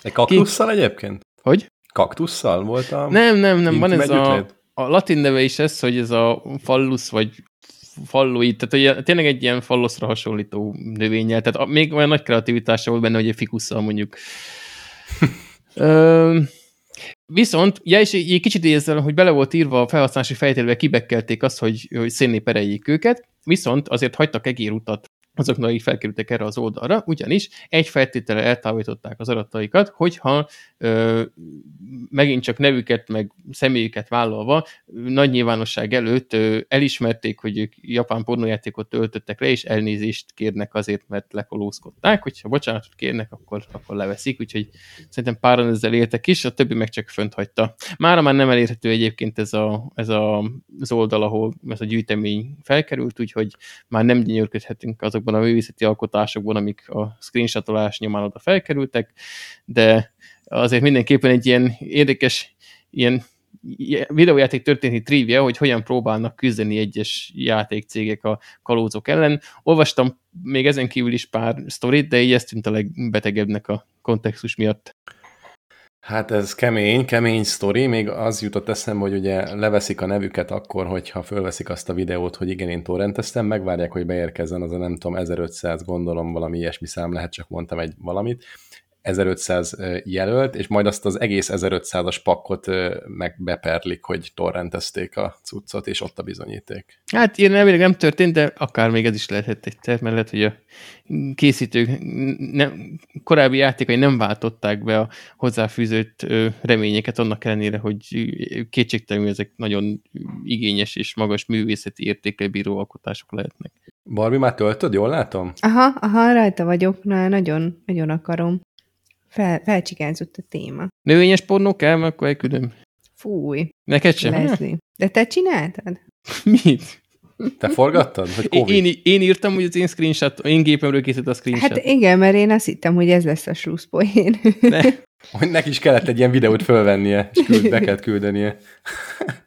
De kaktusszal egyébként? Hogy? Kaktusszal volt a... Nem, van ez a latin neve is ez, hogy ez a fallus, vagy falloid, tehát ugye, tényleg egy ilyen falloszra hasonlító növényel, tehát még olyan nagy kreativitása volt benne, hogy egy fikusszal mondjuk. Viszont, és egy kicsit ezzel, hogy bele volt írva a felhasználási fejtélbe, kibekkelték azt, hogy szénné pereljék őket, viszont azért hagytak egérutat azoknak, akik felkerültek erre az oldalra, ugyanis egy feltétele eltávolították az adataikat, hogyha megint csak nevüket, meg személyüket vállalva nagy nyilvánosság előtt elismerték, hogy ők japán pornójátékot töltöttek le, és elnézést kérnek azért, mert lekolózkodták, hogyha bocsánatot kérnek, akkor leveszik, úgyhogy szerintem páran ezzel éltek is, a többi meg csak fönt hagyta. Mára már nem elérhető egyébként ez az oldal, ahol ez a gyűjtemény felkerült, úgyhogy már nem gyönyörködhetünk azok a művészeti alkotásokban, amik a screenshotolás nyomán oda felkerültek, de azért mindenképpen egy ilyen érdekes ilyen videójáték történeti trivia, hogy hogyan próbálnak küzdeni egyes játékcégek a kalózok ellen. Olvastam még ezen kívül is pár sztorit, de így ez tűnt a legbetegebbnek a kontextus miatt. Hát ez kemény sztori, még az jutott eszembe, hogy ugye leveszik a nevüket akkor, hogyha fölveszik azt a videót, hogy igen, én torrenteztem, megvárják, hogy beérkezzen az a nem tudom, 1500 gondolom valami ilyesmi szám lehet, csak mondtam egy valamit, 1500 jelölt, és majd azt az egész 1500-as pakkot megbeperlik, hogy torrentezték a cuccot, és ott a bizonyíték. Hát ilyen elvileg nem történt, de akár még ez is lehetett egy terv, mert lehet, hogy a készítők korábbi játékai nem váltották be a hozzáfűzött reményeket, annak ellenére, hogy kétségtelenül ezek nagyon igényes és magas művészeti értékkel bíró alkotások lehetnek. Barbie, már töltöd? Jól látom? Aha, rajta vagyok. Na, nagyon, nagyon akarom. Felcsigánzott a téma. Növényes pornó kell, mert akkor elküldöm. Fúj. Neked sem? Leslie. De te csináltad? Mit? Te forgattad? Hogy én írtam, hogy az én screenshot, én gépemről készült a screenshot. Hát igen, mert én azt hittem, hogy ez lesz a slusszpoén. Hogy neki is kellett egy ilyen videót fölvennie, és be kellett küldenie.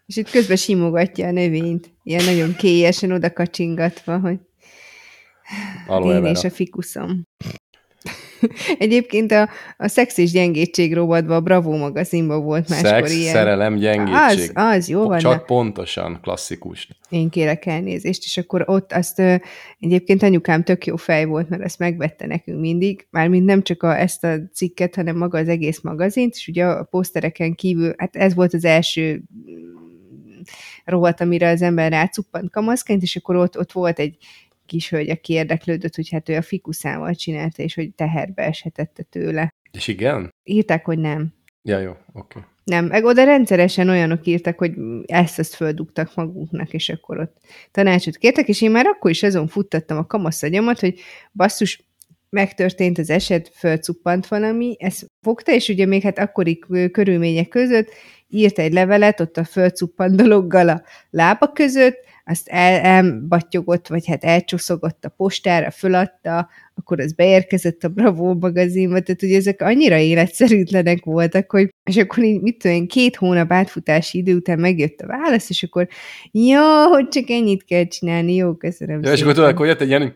És itt közben simogatja a növényt, ilyen nagyon kélyesen oda kacsingatva, hogy én és a fikuszom. Egyébként a szex és gyengétség rovatban a Bravo magazinban volt máskor szex, ilyen. Szex, szerelem, gyengétség. Az jó van. Csak pontosan klasszikus. Én kérek elnézést, és akkor ott azt egyébként anyukám tök jó fej volt, mert ezt megvette nekünk mindig. Mármint nem csak ezt a cikket, hanem maga az egész magazint, és ugye a posztereken kívül, hát ez volt az első rovat, amire az ember rácuppant kamaszként, és akkor ott volt egy kishölgy, aki érdeklődött, hogy hát ő a fikuszával csinálta, és hogy teherbe eshetette tőle. És igen? Írták, hogy nem. Ja, jó, oké. Nem, meg oda rendszeresen olyanok írtak, hogy ezt földugtak maguknak, és akkor ott tanácsot kértek, és én már akkor is azon futtattam a kamasz agyamat, hogy basszus, megtörtént az eset, fölcuppant valami, ezt fogta, és ugye még hát akkori körülmények között írt egy levelet, ott a fölcuppant dologgal a lába között, azt elbattyogott, vagy hát elcsoszogott a postára, föladta, akkor az beérkezett a Bravo magazinba, tehát ugye ezek annyira életszerűtlenek voltak, hogy és akkor így, mit tudom én, 2 hónap átfutási idő után megjött a válasz, és akkor hogy csak ennyit kell csinálni, jó, köszönöm szépen. És akkor tudod, hogy jött egy ilyen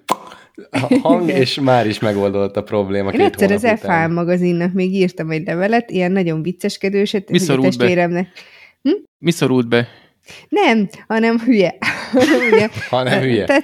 hang, és már is megoldott a probléma 2 hónap után. Én egyszer az FM magazinnak még írtam egy levelet, ilyen nagyon vicceskedőset. Mi szorult be? Mi szorult be? Nem, hanem hülye.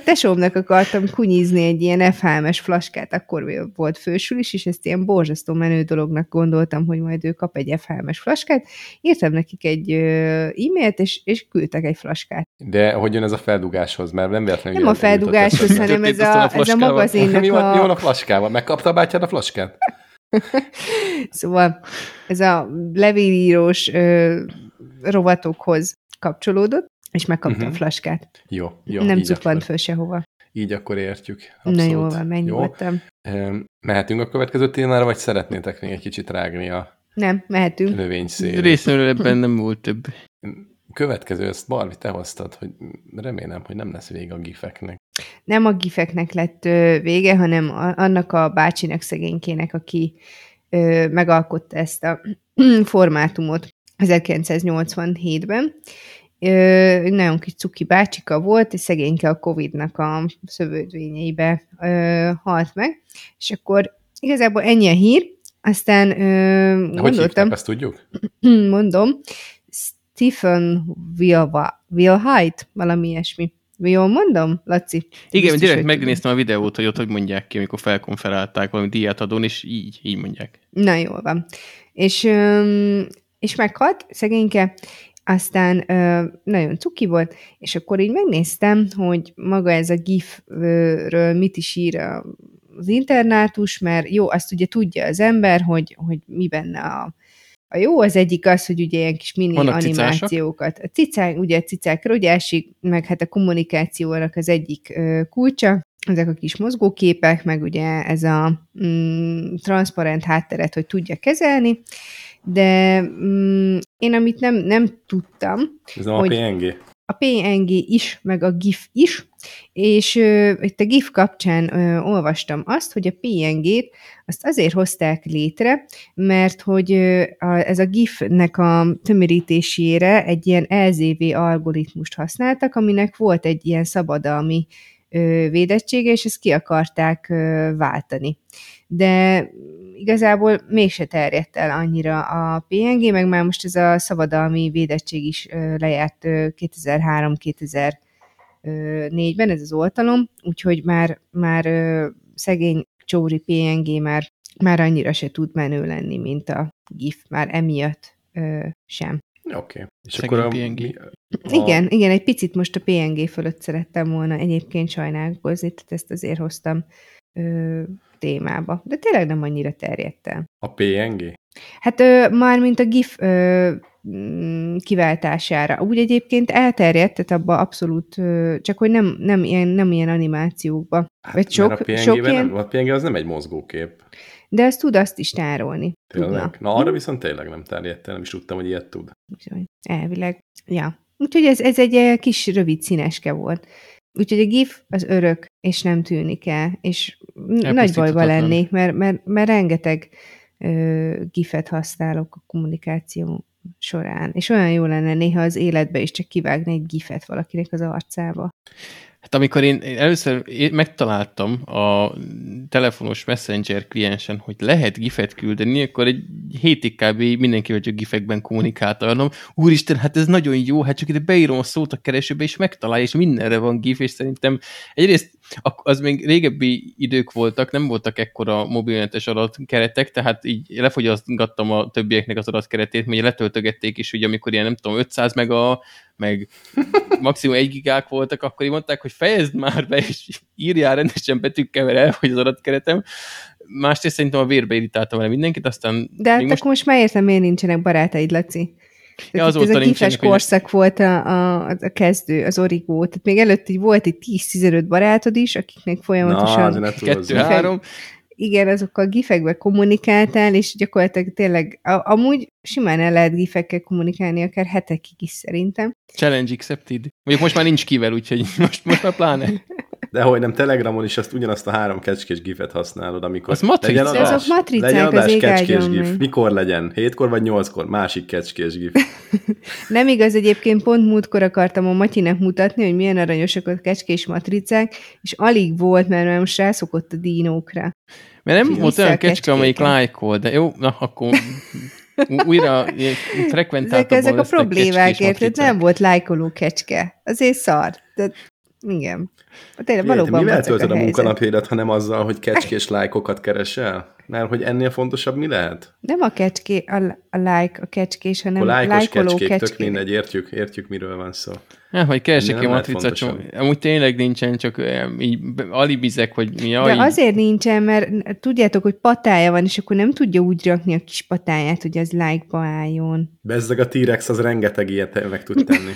Tesómnak akartam kunyizni egy ilyen FHM-es flaskát, akkor volt fősül is, és ezt ilyen borzasztó menő dolognak gondoltam, hogy majd ő kap egy FHM-es flaskát. Írtam nekik egy e-mailt, és küldtek egy flaskát. De hogy jön ez a feldugáshoz? Mert nem véletlenül. Nem a feldugáshoz, hanem ez a magazinnak a... Mi van a flaskával? Megkapta a bátyád a flaskát? Szóval ez a levélírós rovatokhoz kapcsolódott, és megkaptam flaskát. Jó. Nem zuppant föl sehova. Így akkor értjük. Abszolút. Na jól van, mennyi voltam. Mehetünk a következő témára, vagy szeretnétek még egy kicsit rágni a... Nem, mehetünk. Növényszélét. Részemről ebben nem volt több. Következő, ezt Barbie, te hoztad, hogy remélem, hogy nem lesz vége a gifeknek. Nem a gifeknek lett vége, hanem annak a bácsinek, szegénykének, aki megalkotta ezt a formátumot 1987-ben. Nagyon kis cuki bácsika volt, és szegényke a Covid-nak a szövődvényeibe halt meg, és akkor igazából ennyi a hír, aztán gondoltam... Hogy hívták, ezt tudjuk? Mondom, Stephen Wilhite, valami ilyesmi. Jól mondom, Laci? Igen, direkt megnéztem a videót, hogy ott hogy mondják ki, amikor felkonferálták valami díjat adón, és így mondják. Na, jól van. És meghalt szegényke, aztán nagyon cuki volt, és akkor így megnéztem, hogy maga ez a GIF-ről mit is ír az internátus, mert jó, azt ugye tudja az ember, hogy mi benne a jó, az egyik az, hogy ugye ilyen kis mini animációkat. A cicák rogyásig, meg hát a kommunikációnak az egyik kulcsa, ezek a kis mozgóképek, meg ugye ez a transzparent hátteret, hogy tudja kezelni, de én amit nem tudtam... Ez nem a PNG? A PNG is, meg a GIF is, és itt a GIF kapcsán olvastam azt, hogy a PNG-t azt azért hozták létre, mert hogy ez a GIF-nek a tömörítésére egy ilyen LZV algoritmust használtak, aminek volt egy ilyen szabadalmi védettsége, és ezt ki akarták váltani. De igazából mégse terjedt el annyira a PNG, meg már most ez a szabadalmi védettség is lejárt 2003-2004-ben, ez az oltalom, úgyhogy már szegény csóri PNG már annyira se tud menő lenni, mint a GIF, már emiatt sem. Oké. És akkor igen, egy picit most a PNG fölött szerettem volna egyébként sajnálkozni, tehát ezt azért hoztam témába. De tényleg nem annyira terjedt el. A PNG? Hát már mint a GIF kiváltására. Úgy egyébként elterjedt, tehát abban abszolút, csak hogy nem ilyen animációkban. Hát, vagy a PNG az nem egy mozgókép. De ezt tud azt is tárolni. Tényleg? Na, arra viszont tényleg nem terjedt el, nem is tudtam, hogy ilyet tud. Elvileg. Ja. Úgyhogy ez egy kis rövid színeske volt. Úgyhogy a gif az örök, és nem tűnik el, és nagy bajba lennék, mert rengeteg gifet használok a kommunikáció során, és olyan jó lenne néha az életbe is csak kivágni egy gifet valakinek az arcába. Hát amikor én először megtaláltam a telefonos messenger kliensen, hogy lehet gifet küldeni, akkor egy hétig kb. Mindenki, hogy a gifekben kommunikálta, mondom, úristen, hát ez nagyon jó, hát csak ide beírom a szót a keresőbe, és megtalálja, és mindenre van gif, és szerintem egyrészt az még régebbi idők voltak, nem voltak ekkora mobilnetes adatkeretek, tehát így lefogyasztgattam a többieknek az adatkeretét, mert letöltögették is, ugye amikor ilyen, nem tudom, 500 mega, meg maximum 1 gigák voltak, akkor így mondták, hogy fejezd már be, és írjál rendesen betűkkel, mert elfogy az adatkeretem. Másrészt szerintem a vérbe irritálta vele mindenkit, aztán... De hát most... akkor most már értem, miért nincsenek barátaid, Laci? Ja, az ez a gifes korszak hogy... volt a kezdő, az origó. Tehát még előtt így volt egy 10-15 barátod is, akiknek folyamatosan... 2-3... Igen, azokkal gifekbe kommunikáltál, és gyakorlatilag tényleg, amúgy simán el lehet gifekkel kommunikálni, akár hetekig is szerintem. Challenge accepted. Mondjuk most már nincs kivel, úgyhogy most már pláne. De hogy nem Telegramon is azt ugyanazt a 3 kecskés gifet használod, amikor az legyen adás, azok matricák, legyen adás kecskés gif. Mikor legyen? 7-kor vagy 8-kor? Másik kecskés gif. Nem igaz, egyébként pont múltkor akartam a Matyinek mutatni, hogy milyen aranyosak a kecskés matricák, és alig volt, mert most rászokott a dinókra. Mert nem volt olyan kecske, amelyik lájkol, de jó, na akkor... Újra frekventáltabban ezek a problémák, érted? Nem volt lájkoló kecske. Azért szar. De, igen. Tényleg valóban mivel töltöd a munkanapjaidat, ha nem azzal, hogy kecskés lájkokat keresel? Mert hogy ennél fontosabb mi lehet? Nem a kecské, a like, a kecskés, hanem a lájkoló kecskék. Tök mindegy, értjük, miről van szó. Hát, hogy keresek én matricát, amúgy tényleg nincsen, csak így alibizek, hogy mi a... De azért nincsen, mert tudjátok, hogy patája van, és akkor nem tudja úgy rakni a kis patáját, hogy az like-ba álljon. Bezzeg a T-rex, az rengeteg ilyet meg tud tenni.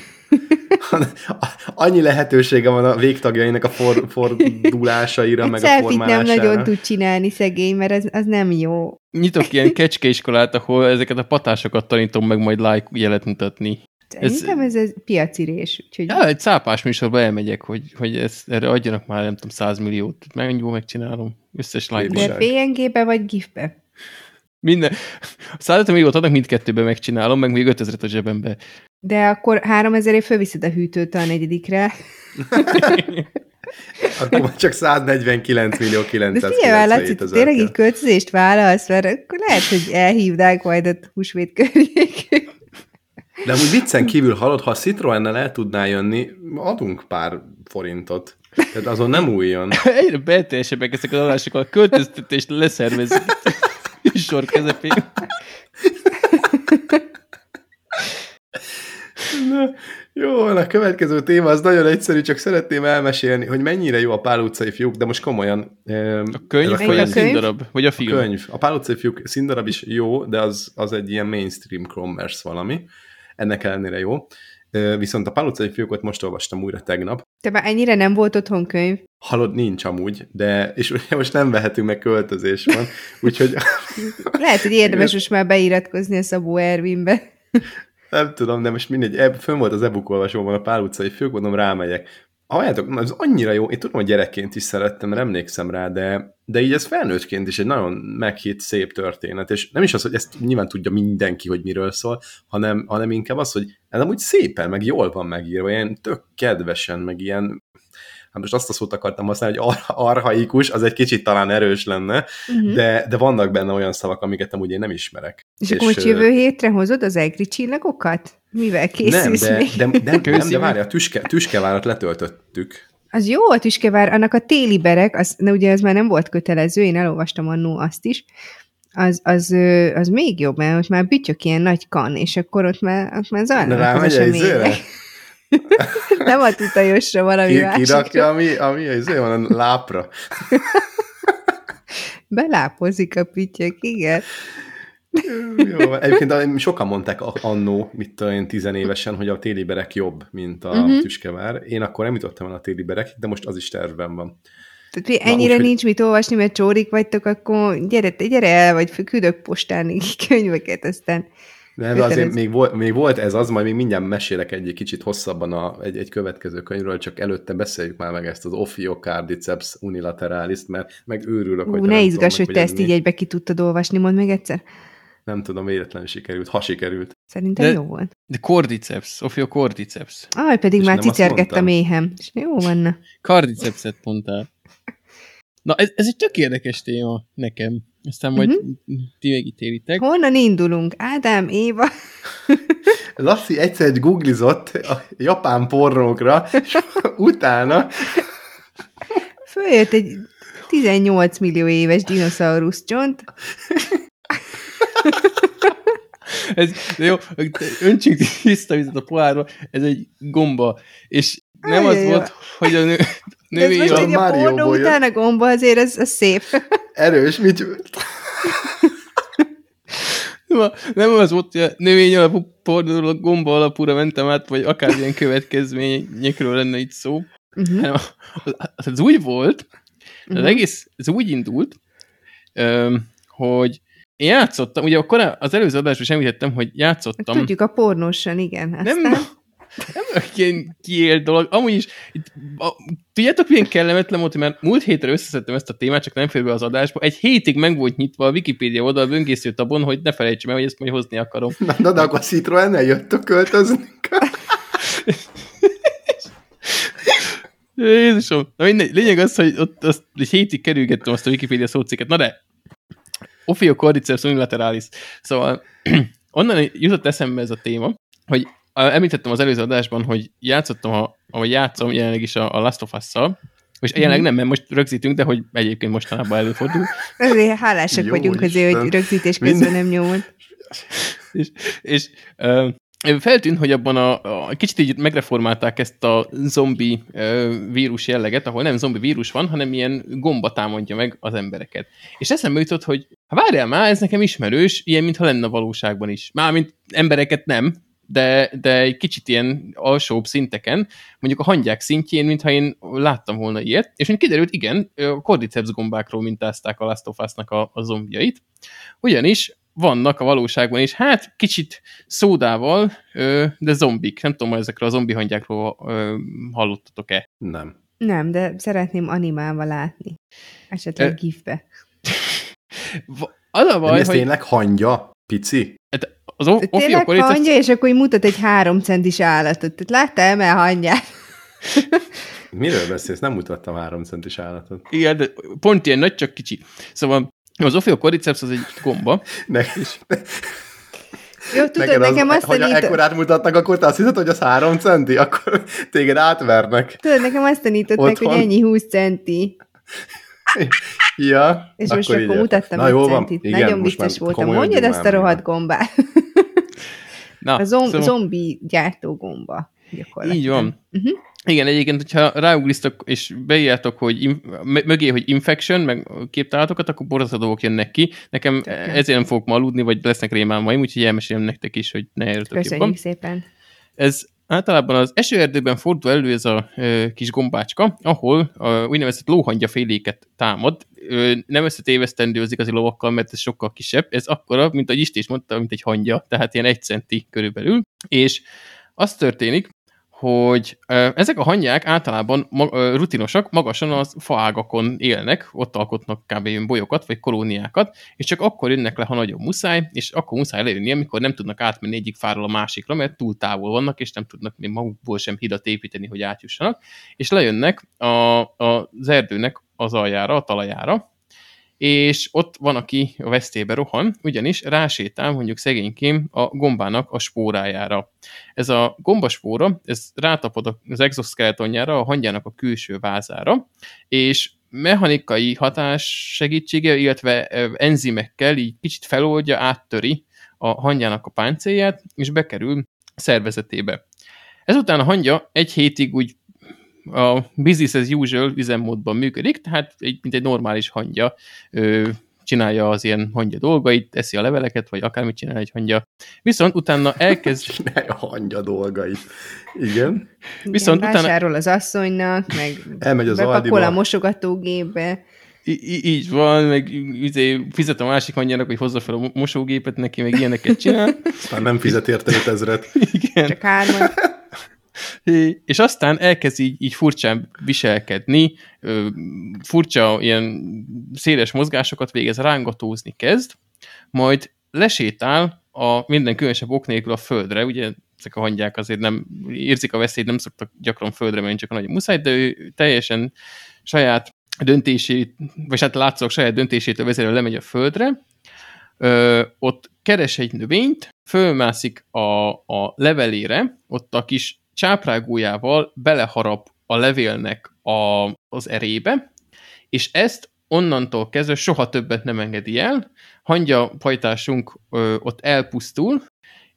Annyi lehetősége van a végtagjainak a fordulásaira, meg a formálására. Nem nagyon tud csinálni szegény, mert az nem jó. Nyitok ilyen kecskeiskolát, ahol ezeket a patásokat tanítom meg majd like jelet mutatni. Szerintem ez piacirés. Úgyhogy... Ja, egy cápás műsorba elmegyek, hogy erre adjanak már, nem tudom, 100 milliót. Megnyúl, megcsinálom. Összes like-biság. De PNG-be vagy GIF-be? Minden. 150 milliót adnak, mindkettőbe megcsinálom, meg még 5000-et a zsebembe. De akkor 3000-ért fölviszed a hűtőt a negyedikre. Akkor csak 149.997 ezer. Tényleg így költözést válasz, mert akkor lehet, hogy elhívnánk majd a húsvét környékén. De amúgy viccen kívül hallod, ha a Citroennel el tudnál jönni, adunk pár forintot. Tehát azon nem újjon. Egyre belteljesebbek ezek az adásokkal, a költöztetést leszervezik a sor közepén. Na, jó, a következő téma az nagyon egyszerű, csak szeretném elmesélni, hogy mennyire jó a Pál utcai fiúk, de most komolyan... A könyv? Színdarab, vagy a film? A könyv. A Pál utcai fiúk színdarab is jó, de az egy ilyen mainstream commerce valami. Ennek ellenére jó. Viszont a Pál utcai fiúkot most olvastam újra tegnap. Te már ennyire nem volt otthon könyv? Hallod, nincs amúgy, de és ugye most nem vehetünk, meg költözés van. Úgyhogy... Lehet, hogy érdemes most már beiratkozni a Szabó Ervinbe. Nem tudom, de most mindegy, fönn volt az e-book olvasóban a Pál utcai fiúk, mondom, rámegyek. Halljátok, ez annyira jó, én tudom, hogy gyerekként is szerettem, mert emlékszem rá, de így ez felnőttként is egy nagyon meghitt, szép történet, és nem is az, hogy ezt nyilván tudja mindenki, hogy miről szól, hanem inkább az, hogy ez amúgy szépen, meg jól van megírva, ilyen tök kedvesen, meg ilyen, hát most azt a szót akartam használni, hogy arhaikus, az egy kicsit talán erős lenne, de vannak benne olyan szavak, amiket amúgy én nem ismerek. És akkor most jövő hétre hozod az egri csillagokat? Mivel készülsz? Nem, de várjál, Tüskevárat letöltöttük. Az jó, a Tüskevár, annak a téliberek, ugye ez már nem volt kötelező, én elolvastam annó azt is, az még jobb, mert most már bütyök ilyen nagy kan, és akkor ott már zajlanak. Na rámegy egy zőre? Nem a tutajosra, valami másik. Kirakja, ami azért van, a lápra. Belápozik a pityek, igen. Jó, egyébként sokan mondták annó, mit tudom én, 10 évesen, hogy a téliberek jobb, mint a Tüskevár. Én akkor nem jutottam el a téliberekig, de most az is tervben van. Tehát ennyire nincs mit olvasni, mert csórik vagytok, akkor gyere el, vagy küldök postán könyveket, aztán Nem, de azért még volt ez az, majd még mindjárt mesélek egy kicsit hosszabban egy következő könyvről, csak előtte beszéljük már meg ezt az Ophiocordyceps unilateralist, mert meg őrülök, hogy ne izgass, hogy te ezt így egybe ki tudtad olvasni, mondd meg egyszer. Nem tudom, véletlenül sikerült, ha sikerült. Szerintem jó volt. De cordyceps, Ophiocordyceps. Aj, pedig és már cicergett a méhem. És jó vanna. Cordycepset mondtál. Na, ez egy tök érdekes téma nekem. Aztán majd ti megítélitek. Honnan indulunk? Ádám, Éva? Laci egyszer egy googlizott a japán pornókra, és utána... Följött egy 18 millió éves dinoszaurusz csont. Ez, jó, öntsünk tiszta vizet a pohárba, ez egy gomba. És nem az volt, hogy a női... Ez most a pornó utána gomba, azért ez szép. Erős, mit... Nem az volt, hogy a növény alapú pornóról gomba alapúra mentem át, vagy akármilyen következményekről lenne itt szó. Hanem az úgy volt, az egész, ez úgy indult, hogy én játszottam, ugye akkor az előző adásban is említettem, hogy játszottam. Tudjuk, a pornósan, igen. Aztán... Nem ilyen kiélt dolog. Amúgy is, tudjátok, milyen kellemetlen volt, mert múlt hétre összeszedtem ezt a témát, csak nem fér be az adásba. Egy hétig meg volt nyitva a Wikipedia oldal böngésző tabon, hogy ne felejtsem el, hogy ezt majd hozni akarom. Na de akkor a Citroen eljöttök költözni. Jézusom. Na mindegy, lényeg az, hogy ott azt egy hétig kerülgettem azt a Wikipedia szócéket. Na de... Ophiocordyceps unilateralis. Szóval onnan jutott eszembe ez a téma, hogy említettem az előző adásban, hogy játszom jelenleg is a Last of Us-szal, és jelenleg nem, mert most rögzítünk, de hogy egyébként mostanában előfordul. Azért hálásak vagyunk azért, hogy rögzítés közben nem nyomult. Feltűnt, hogy abban kicsit így megreformálták ezt a zombi vírus jelleget, ahol nem zombi vírus van, hanem ilyen gomba támadja meg az embereket. És eszembe jutott, hogy várjál már, ez nekem ismerős, ilyen, mintha lenne a valóságban is. Mármint embereket nem, de egy kicsit ilyen alsóbb szinteken, mondjuk a hangyák szintjén, mintha én láttam volna ilyet, és mint kiderült, igen, a cordyceps gombákról mintázták a Last of Us-nak a zombiait. Ugyanis vannak a valóságban, és hát kicsit szódával, de zombik. Nem tudom, hogy ezekről a zombi hangyákról hallottatok-e? Nem. Nem, de szeretném animálva látni. Esetleg gifbe. Az a baj, ez hogy... tényleg hangya, pici? Hát az tényleg hangya, és akkor mutat egy 3 centis állatot. Tehát láttál el hangyát? Miről beszélsz? Nem mutattam 3 centis állatot. Igen, de pont ilyen nagy, csak kicsi. Szóval az Ophiocordyceps az egy gomba. Jó, tudod, nekem azt tanították... Ha ekkorát mutatnak, akkor te azt hiszed, hogy az 3 centi? Akkor téged átvernek. Tudod, nekem azt tanították, hogy ennyi 20 centi. Ja, és akkor most akkor mutattam 1 centit. Igen, nagyon biztos voltam. Mondjad ezt a rohadt gombát. Na, a zombi gyártó gomba. Így van. Igen, egyébként, hogyha ráugrisztok és beírjátok, hogy mögé, hogy infection, meg képtálatokat, akkor borzasztó dolgok jönnek ki. Nekem ezért nem fogok ma aludni, vagy lesznek rémálmaim, úgyhogy elmesélem nektek is, hogy ne értek. Köszönjük szépen. Ez általában az esőerdőben fordul elő ez a kis gombácska, ahol a úgynevezett lóhangyaféléket támad. Nem összetévesztendő az igazi lovakkal, mert ez sokkal kisebb. Ez akkora, mint ahogy Isti is mondta, mint egy hangya, tehát ilyen 1 centi körülbelül. És az történik, hogy ezek a hangyák általában rutinosak, magasan az faágakon élnek, ott alkotnak kb. Bolyokat, vagy kolóniákat, és csak akkor jönnek le, ha nagyon muszáj, és akkor muszáj lejönni, amikor nem tudnak átmenni egyik fáról a másikra, mert túl távol vannak, és nem tudnak még magukból sem hidat építeni, hogy átjussanak, és lejönnek az erdőnek az aljára, a talajára, és ott van, aki a vesztébe rohan, ugyanis rásétál mondjuk szegénykém a gombának a spórájára. Ez a gombaspóra, ez rátapad az exoskeletonjára, a hangyának a külső vázára, és mechanikai hatás segítsége, illetve enzimekkel így kicsit feloldja, áttöri a hangyának a páncélját, és bekerül szervezetébe. Ezután a hangya egy hétig úgy a business as usual üzemmódban működik, tehát mint egy normális hangya csinálja az ilyen hangya dolgait, teszi a leveleket, vagy akármit csinál egy hangya. Viszont utána elkezd... Csinálja a hangya dolgait. Igen. Vásárol az asszonynak, meg elmegy az Aldiba, bepakol a mosogatógépbe. Így van, meg fizet a másik anyjának, hogy hozza fel a mosógépet neki, meg ilyeneket csinál. Aztán nem fizet érte 5000-et. Igen. Csak 3. És aztán elkezd így furcsán viselkedni, furcsa ilyen széles mozgásokat végez, rángatózni kezd, majd lesétál a minden különösebb ok nélkül a földre, ugye ezek a hangyák azért nem érzik a veszélyt, nem szoktak gyakran földre menni, csak a nagyon muszáj, de ő teljesen saját döntését, vagy hát látszólag saját döntésétől vezérelve lemegy a földre, ott keres egy növényt, fölmászik a levelére, ott a kis csáprágójával beleharap a levélnek az erébe, és ezt onnantól kezdve soha többet nem engedi el, hangyapajtásunk ott elpusztul,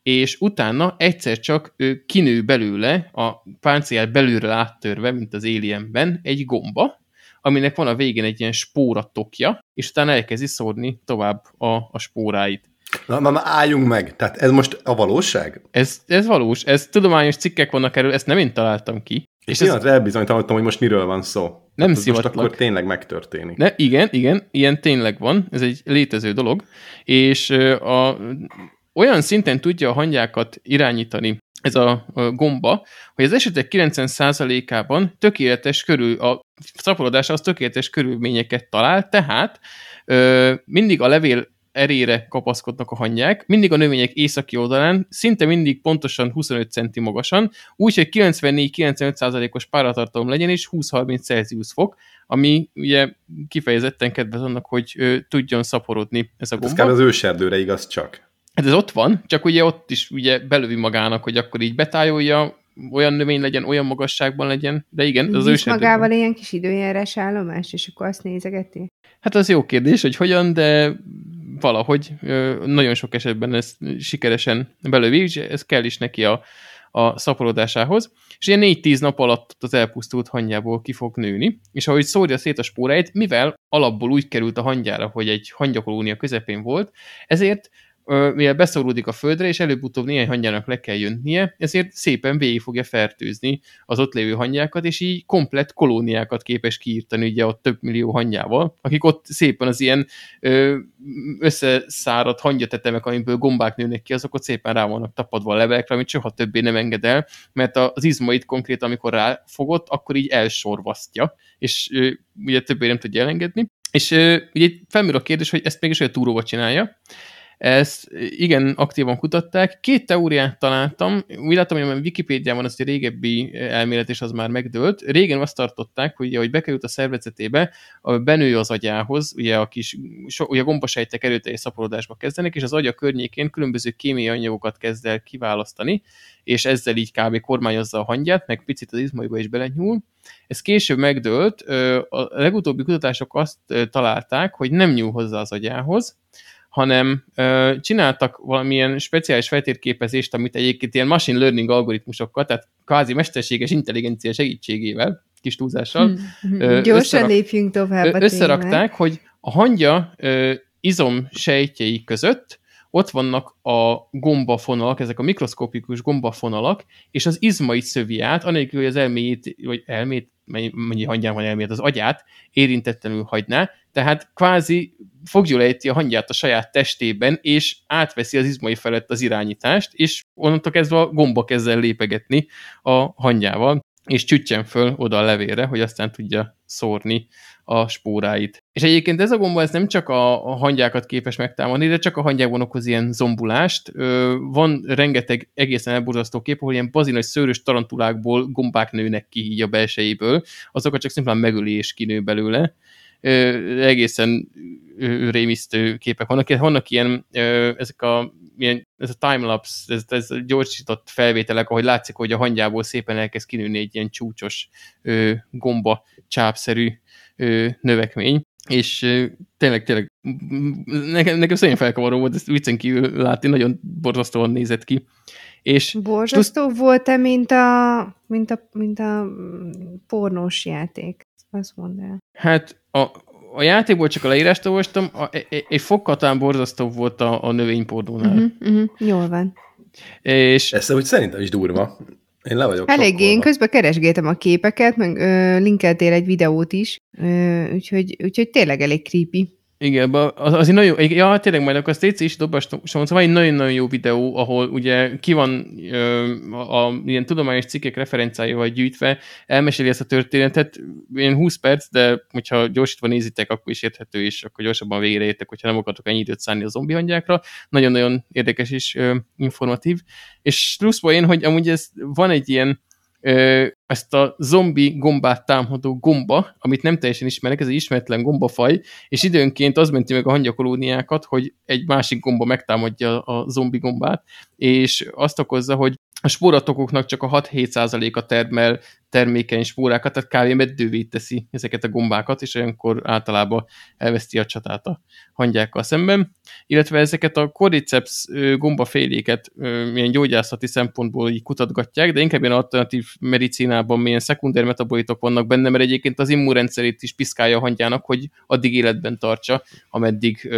és utána egyszer csak ő kinő belőle, a páncélját belülről áttörve, mint az Alienben, egy gomba, aminek van a végén egy ilyen spóratokja, és utána elkezdi szórni tovább a spóráit. Na, álljunk meg! Tehát ez most a valóság? Ez valós, ez tudományos cikkek vannak erről, ezt nem én találtam ki. És én elbizonyítottam, hogy most miről van szó. Nem hát szivatlak. Most akkor tényleg megtörténik. De igen, ilyen tényleg van, ez egy létező dolog, és olyan szinten tudja a hangyákat irányítani ez a gomba, hogy az esetek 90%-ában tökéletes körül, a szaporodás az tökéletes körülményeket talál, tehát mindig a levél erére kapaszkodnak a hangyák, mindig a növények északi oldalán, szinte mindig pontosan 25 cm magasan, úgyhogy 94-95%-os páratartalom legyen, és 20-30 Celsius fok, ami ugye kifejezetten kedvez annak, hogy tudjon szaporodni ez a gomba. Ez kb. Az őserdőre igaz csak. Hát ez ott van, csak ugye ott is ugye belövi magának, hogy akkor így betájolja, olyan növény legyen, olyan magasságban legyen, de igen, az őserdőben. Magával ilyen kis időjárás állomás, és akkor azt nézegeti? Hát az jó kérdés, hogy hogyan, de valahogy nagyon sok esetben ezt sikeresen belövi, és ez kell is neki a szaporodásához, és ilyen 4-10 nap alatt az elpusztult hangyából ki fog nőni, és ahogy szórja szét a spóráit, mivel alapból úgy került a hangyára, hogy egy hangyakolónia közepén volt, ezért mivel beszorúdik a földre, és előbb-utóbb néhány hangyának le kell jönnie, ezért szépen végig fogja fertőzni az ott lévő hangyákat, és így komplett kolóniákat képes kiírtani ugye ott több millió hangyával, akik ott szépen az ilyen összeszáradt hangyatetemek, amiből gombák nőnek ki, azok ott szépen rá vannak tapadva a levelekre, amit soha többé nem enged el, mert az izmait konkrét, amikor ráfogott, akkor így elsorvasztja, és ugye többé nem tudja elengedni. És ugye felmerül a kérdés, hogy ezt mégis olyan túróba csinálja. Ezt igen aktívan kutatták. 2 teóriát találtam. Úgy láttam, hogy a Wikipédiában az egy régebbi elmélet, és az már megdőlt. Régen azt tartották, hogy ahogy bekerült a szervezetébe, benő az agyához, ugye a kis ugye gombasejtek erőteljes szaporodásba kezdenek, és az agya környékén különböző kémiai anyagokat kezd el kiválasztani, és ezzel így kb. Kormányozza a hangyát, meg picit az izmaiba is belenyúl. Ez később megdőlt. A legutóbbi kutatások azt találták, hogy nem nyúl hozzá az agyához, hanem csináltak valamilyen speciális feltérképezést, amit egyébként ilyen machine learning algoritmusokkal, tehát kvázi mesterséges intelligencia segítségével, kis túlzással. Gyorsan lépjünk tovább a összerakták, hogy a hangya izom sejtjei között ott vannak a gombafonalak, ezek a mikroszkopikus gombafonalak, és az izmai szövi át, anélkül, hogy az elméjét, vagy elmét, mennyi hangyán van elmélet, az agyát érintetlenül hagyná, tehát kvázi foggyulejti a hangyát a saját testében, és átveszi az izmai felett az irányítást, és onnantól kezdve a gomba kezd el lépegetni a hangyával, és csütjen föl oda a levélre, hogy aztán tudja szórni a spóráit. És egyébként ez a gomba ez nem csak a hangyákat képes megtámadni, de csak a hangyákban okoz ilyen zombulást. Van rengeteg egészen elborzasztó kép, ahol ilyen bazinos szőrös tarantulákból gombák nőnek ki így a belsejéből, azokat csak szimplán megöli és kinő belőle. Egészen rémisztő képek vannak. Vannak ilyen, ez a timelapse, ez a gyorsított felvételek, ahogy látszik, hogy a hangyából szépen elkezd kinőni egy ilyen csúcsos gomba csápszerű növekmény, és tényleg, nekem szegyen felkavaró volt, ezt viccen kívül látni, nagyon borzasztóan nézett ki. És borzasztó volt-e, mint a pornós játék? Azt mondd el. Hát a játékból csak a leírást olvastam, egy fokkal talán borzasztóbb volt a növénypornónál. Jól van. És ez úgy szerintem is durva. Én le vagyok. Eléggé, én közben keresgéltem a képeket, meg linkeltél egy videót is, úgyhogy tényleg elég creepy. Igen, az nagyon jó, ja, tényleg majd akkor azt Téci is dobastom, szóval egy nagyon-nagyon jó videó, ahol ugye ki van ilyen tudományos cikkek referenciáival gyűjtve, elmeséli ezt a történetet, ilyen 20 perc, de hogyha gyorsítva nézitek, akkor is érthető, és akkor gyorsabban végére értek, hogyha nem akartok ennyi időt szánni a zombi hangyákra. Nagyon-nagyon érdekes és informatív. És pluszban én, hogy amúgy ez van egy ilyen ezt a zombi gombát támadó gomba, amit nem teljesen ismerek, ez egy ismeretlen gombafaj, és időnként az menti meg a hangyakolóniákat, hogy egy másik gomba megtámadja a zombi gombát, és azt okozza, hogy a spóratokoknak csak a 6-7%-a termel termékeny spórákat, tehát kávémeddővé teszi ezeket a gombákat, és olyankor általában elveszti a csatát a hangyákkal szemben. Illetve ezeket a cordyceps gombaféléket ilyen gyógyászati szempontból így kutatgatják, de inkább ilyen alternatív medicinában milyen szekunder metabolitok vannak benne, mert egyébként az immunrendszerét is piszkálja a hangyának, hogy addig életben tartsa, ameddig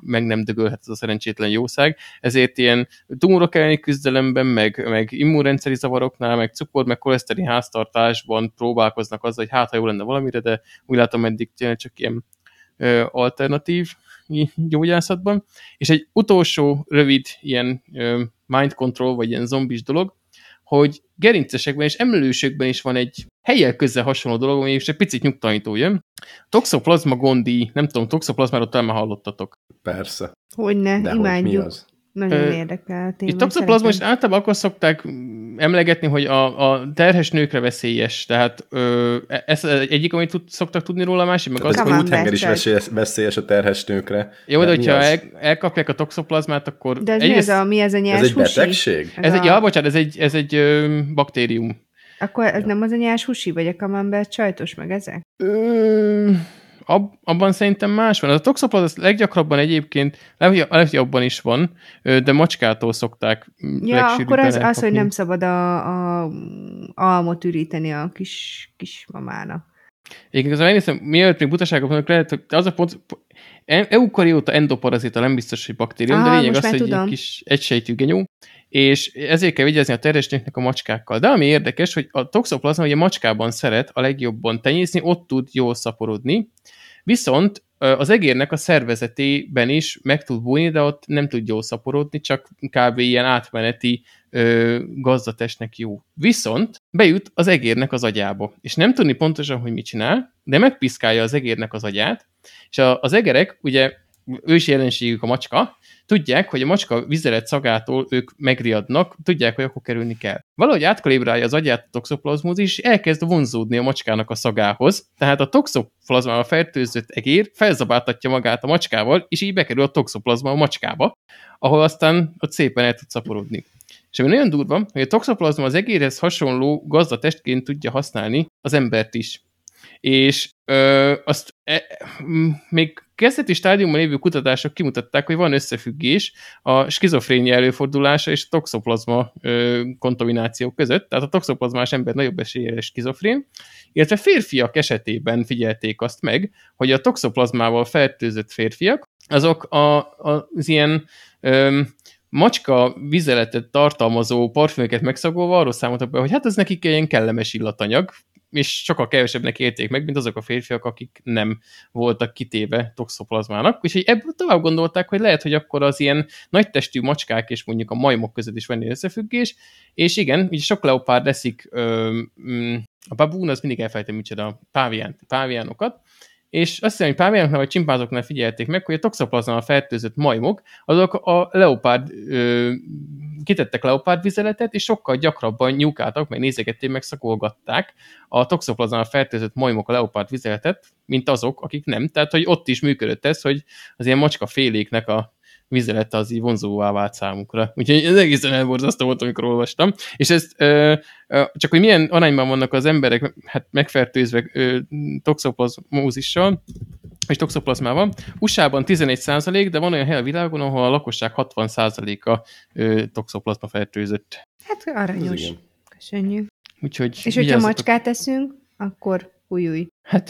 meg nem dögölhet ez a szerencsétlen jószág. Ezért ilyen tumorok elleni küzdelemben, meg immunrendszeri zavaroknál, meg cukor, meg koleszterin háztartásban próbálkoznak azzal, hogy hát, ha jó lenne valamire, de úgy látom, eddig csak ilyen alternatív gyógyászatban. És egy utolsó rövid ilyen mind control, vagy ilyen zombis dolog, hogy gerincesekben és emelősökben is van egy helyjel közel hasonló dolog, ami is egy picit nyugtalanító jön. Toxoplasma gondii, nem tudom, toxoplasmáról talán már hallottatok. Persze. Hogyne, de imádjuk. Hogy nagyon érdekel a téma. Itt toxoplasma is általában akkor szokták emlegetni, hogy a terhes nőkre veszélyes. Tehát ez egyik, amit szoktak tudni róla, a másik, meg az, hogy úthenger is veszélyes a terhes nőkre. Jó, de hogyha elkapják a toxoplasmát, akkor... De mi ez a nyers húsi? Ez egy betegség? Ez egy baktérium. Akkor ez nem az a nyers húsi, vagy a kamembert sajtos, meg ezek? Abban szerintem más van. Az a toxoplasma leggyakrabban egyébként, lehet, hogy abban is van, de macskától szokták legsűrűbben akkor az, hogy nem szabad a almot üríteni a kis mamának. Egyébként azért megnéztem, mielőtt még butaságok vannak, lehet, hogy az a pont, eukarióta endoparazita, nem biztos, hogy baktérium, de lényeg az, hogy egy kis egysejtű genyó, és ezért kell vigyázni a terhes nőknek a macskákkal. De ami érdekes, hogy a toxoplasma ugye macskában szeret a legjobban tenyészni, ott tud jól szaporodni, viszont az egérnek a szervezetében is meg tud bújni, de ott nem tud jól szaporodni, csak kb. Ilyen átmeneti gazdatestnek jó. Viszont bejut az egérnek az agyába, és nem tudni pontosan, hogy mit csinál, de megpiszkálja az egérnek az agyát, és az egerek, ugye ősi jelenségük a macska, tudják, hogy a macska vizelet szagától ők megriadnak, tudják, hogy akkor kerülni kell. Valahogy átkalibrálja az agyát a toxoplasmóz, és elkezd vonzódni a macskának a szagához, tehát a toxoplasmával fertőzött egér felzabáltatja magát a macskával, és így bekerül a toxoplasma a macskába, ahol aztán ott szépen el tud szaporodni. És ami nagyon durva, hogy a toxoplasma az egérhez hasonló gazdatestként tudja használni az embert is. És azt még kezdeti stádiumban lévő kutatások kimutatták, hogy van összefüggés a skizofrénia előfordulása és a toxoplasma kontamináció között, tehát a toxoplasmás ember nagyobb eséllyel skizofrén, illetve férfiak esetében figyelték azt meg, hogy a toxoplasmával fertőzött férfiak, azok az ilyen... macska vizeletet tartalmazó parfümöket megszagolva arról számoltak be, hogy hát ez nekik ilyen kellemes illatanyag, és sokkal kevesebbnek érték meg, mint azok a férfiak, akik nem voltak kitéve toxoplazmának. Úgyhogy ebből tovább gondolták, hogy lehet, hogy akkor az ilyen nagytestű macskák és mondjuk a majmok között is van egy összefüggés, és igen, ugye sok leopárd eszik a babún, az mindig elfelejtem, micsoda a páviánokat, és azt hiszem, hogy páviánoknál vagy csimpánzoknál figyelték meg, hogy a toxoplasmával fertőzött majmok, azok a leopárd, kitettek leopárdvizeletet, és sokkal gyakrabban nyúkáltak, meg nézegették, meg szakolgatták a toxoplasmával fertőzött majmok a leopárdvizeletet, mint azok, akik nem. Tehát, hogy ott is működött ez, hogy az ilyen macskaféléknek a vizelete az így vonzóvá vált számukra. Úgyhogy ez egészen elborzasztó volt, amikor olvastam. És ezt csak, hogy milyen arányban vannak az emberek hát megfertőzve toxoplasmózissal és toxoplasmával. USA-ban 11%, de van olyan hely a világon, ahol a lakosság 60%-a toxoplasma fertőzött. Hát aranyos. Köszönjük. Úgyhogy és hogyha macskát eszünk, akkor Új. Hát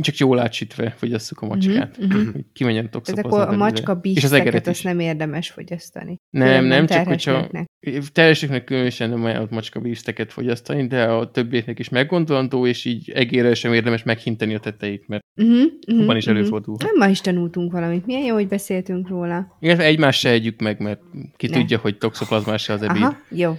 csak jól átsütve fogyasszuk a macskát. Mm-hmm. Kimenjen toxoplasma. Ezek a macska bízteket azt nem érdemes fogyasztani. Nem csak hogyha terheseknek különösen nem ajánlott macska bízteket fogyasztani, de a többieknek is meggondolandó, és így egérrel sem érdemes meghinteni a tetejét, mert abban is előfordul. Nem, ma is tanultunk valamit. Milyen jó, hogy beszéltünk róla. Igen, egymást se együk meg, mert ki tudja, hogy toxoplasmás se az ebéd. Aha,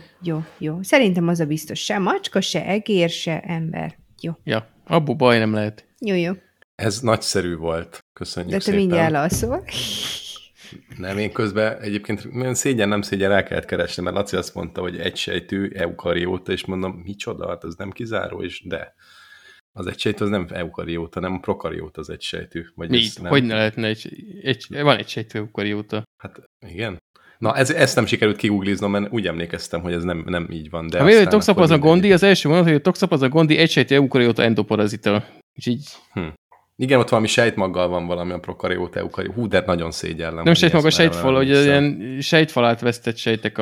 jó. Szerintem az a biztos. Se macska, se egér, se ember. Jó. Ja, abból baj nem lehet. Jó. Ez nagyszerű volt. Köszönjük szépen. De te szépen. Mindjárt lealszol. Nem, én közben egyébként nem szégyen, el kellett keresni, mert Laci azt mondta, hogy egysejtű eukarióta, és mondom, micsoda, hát az nem kizáró, és de. Az egysejtű az nem eukarióta, nem prokarióta az egysejtű. Mit? Nem... Hogy ne lehetne? Van egysejtű eukarióta. Hát igen. Na, ezt nem sikerült kigugliznom, mert úgy emlékeztem, hogy ez nem így van. De miért, hogy toxoplasma gondii, az első mondat, hogy a toxoplasma gondii egysejtű eukarióta endoparazita. És így... Igen, ott valami sejtmaggal van valami a prokarióta, eukarióta. Hú, de nagyon szégyellem. Nem sejtmaga, sejtfal, hogy ilyen sejtfalát vesztett sejtek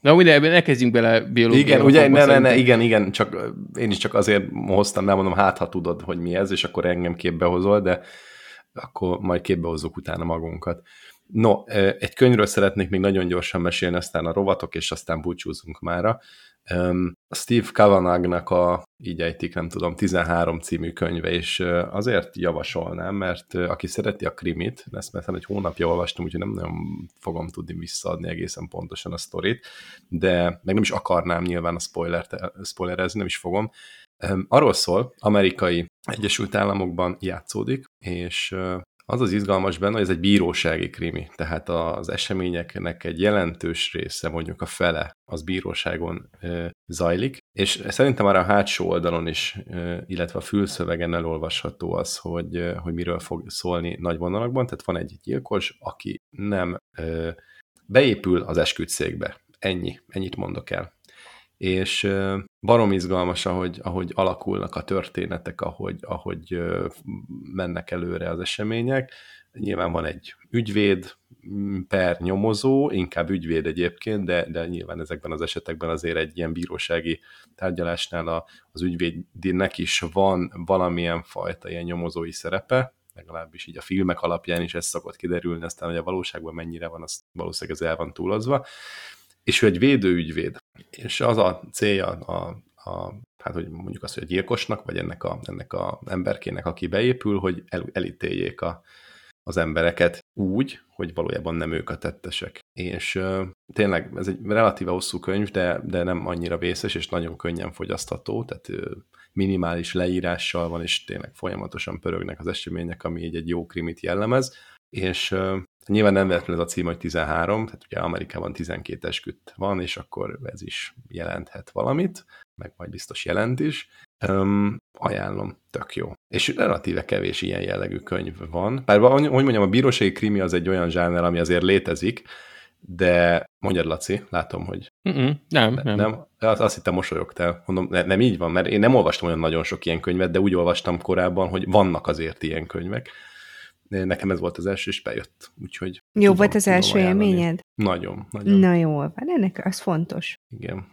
Na, ugye, ne kezdjünk bele biológiai. Igen, ugye, igen, csak én is csak azért hoztam, nem mondom, hát ha tudod, hogy mi ez, és akkor engem képbe hozol, de akkor majd képbe hozzuk utána magunkat. No, egy könyvről szeretnék még nagyon gyorsan mesélni, aztán a rovatok, és aztán búcsúzunk mára. Steve Kavanagh-nak a, így ejtik, nem tudom, 13 című könyve, és azért javasolnám, mert aki szereti a krimit, ezt mert egy hónapja olvastam, úgyhogy nem nagyon fogom tudni visszaadni egészen pontosan a sztorit, de meg nem is akarnám nyilván a spoilerezni, nem is fogom. Arról szól, amerikai Egyesült Államokban játszódik, és... Az az izgalmas benne, hogy ez egy bírósági krimi, tehát az eseményeknek egy jelentős része, mondjuk a fele, az bíróságon zajlik, és szerintem már a hátsó oldalon is, illetve a fülszövegen elolvasható az, hogy miről fog szólni nagy vonalakban, tehát van egy gyilkos, aki nem beépül az esküdtszékbe. Ennyit mondok el. És barom izgalmas, ahogy alakulnak a történetek, ahogy mennek előre az események. Nyilván van egy ügyvéd per nyomozó, inkább ügyvéd egyébként, de nyilván ezekben az esetekben azért egy ilyen bírósági tárgyalásnál az ügyvédnek is van valamilyen fajta ilyen nyomozói szerepe, legalábbis így a filmek alapján is ez szokott kiderülni, aztán hogy a valóságban mennyire van, az valószínűleg ez el van túlozva. És ő egy védőügyvéd, és az a célja, hát hogy mondjuk azt, hogy a gyilkosnak, vagy ennek a emberkének, aki beépül, hogy elítéljék az embereket úgy, hogy valójában nem ők a tettesek. És tényleg ez egy relatíve hosszú könyv, de nem annyira vészes, és nagyon könnyen fogyasztható, tehát minimális leírással van, és tényleg folyamatosan pörögnek az események, ami így egy jó krimit jellemez, és... Nyilván nem véletlenül ez a cím, hogy 13, tehát ugye Amerikában 12 esküdt van, és akkor ez is jelenthet valamit, meg majd biztos jelent is. Ajánlom, tök jó. És relatíve kevés ilyen jellegű könyv van. Bár, hogy mondjam, a bírósági krimi az egy olyan zsáner, ami azért létezik, de mondjad, Laci, látom, hogy... Nem. Azt hittem, mosolyogtál. Mondom, nem így van, mert én nem olvastam olyan nagyon sok ilyen könyvet, de úgy olvastam korábban, hogy vannak azért ilyen könyvek. Nekem ez volt az első, és bejött. Úgyhogy jó volt az első élményed? Nagyon. Na jól van, ennek az fontos.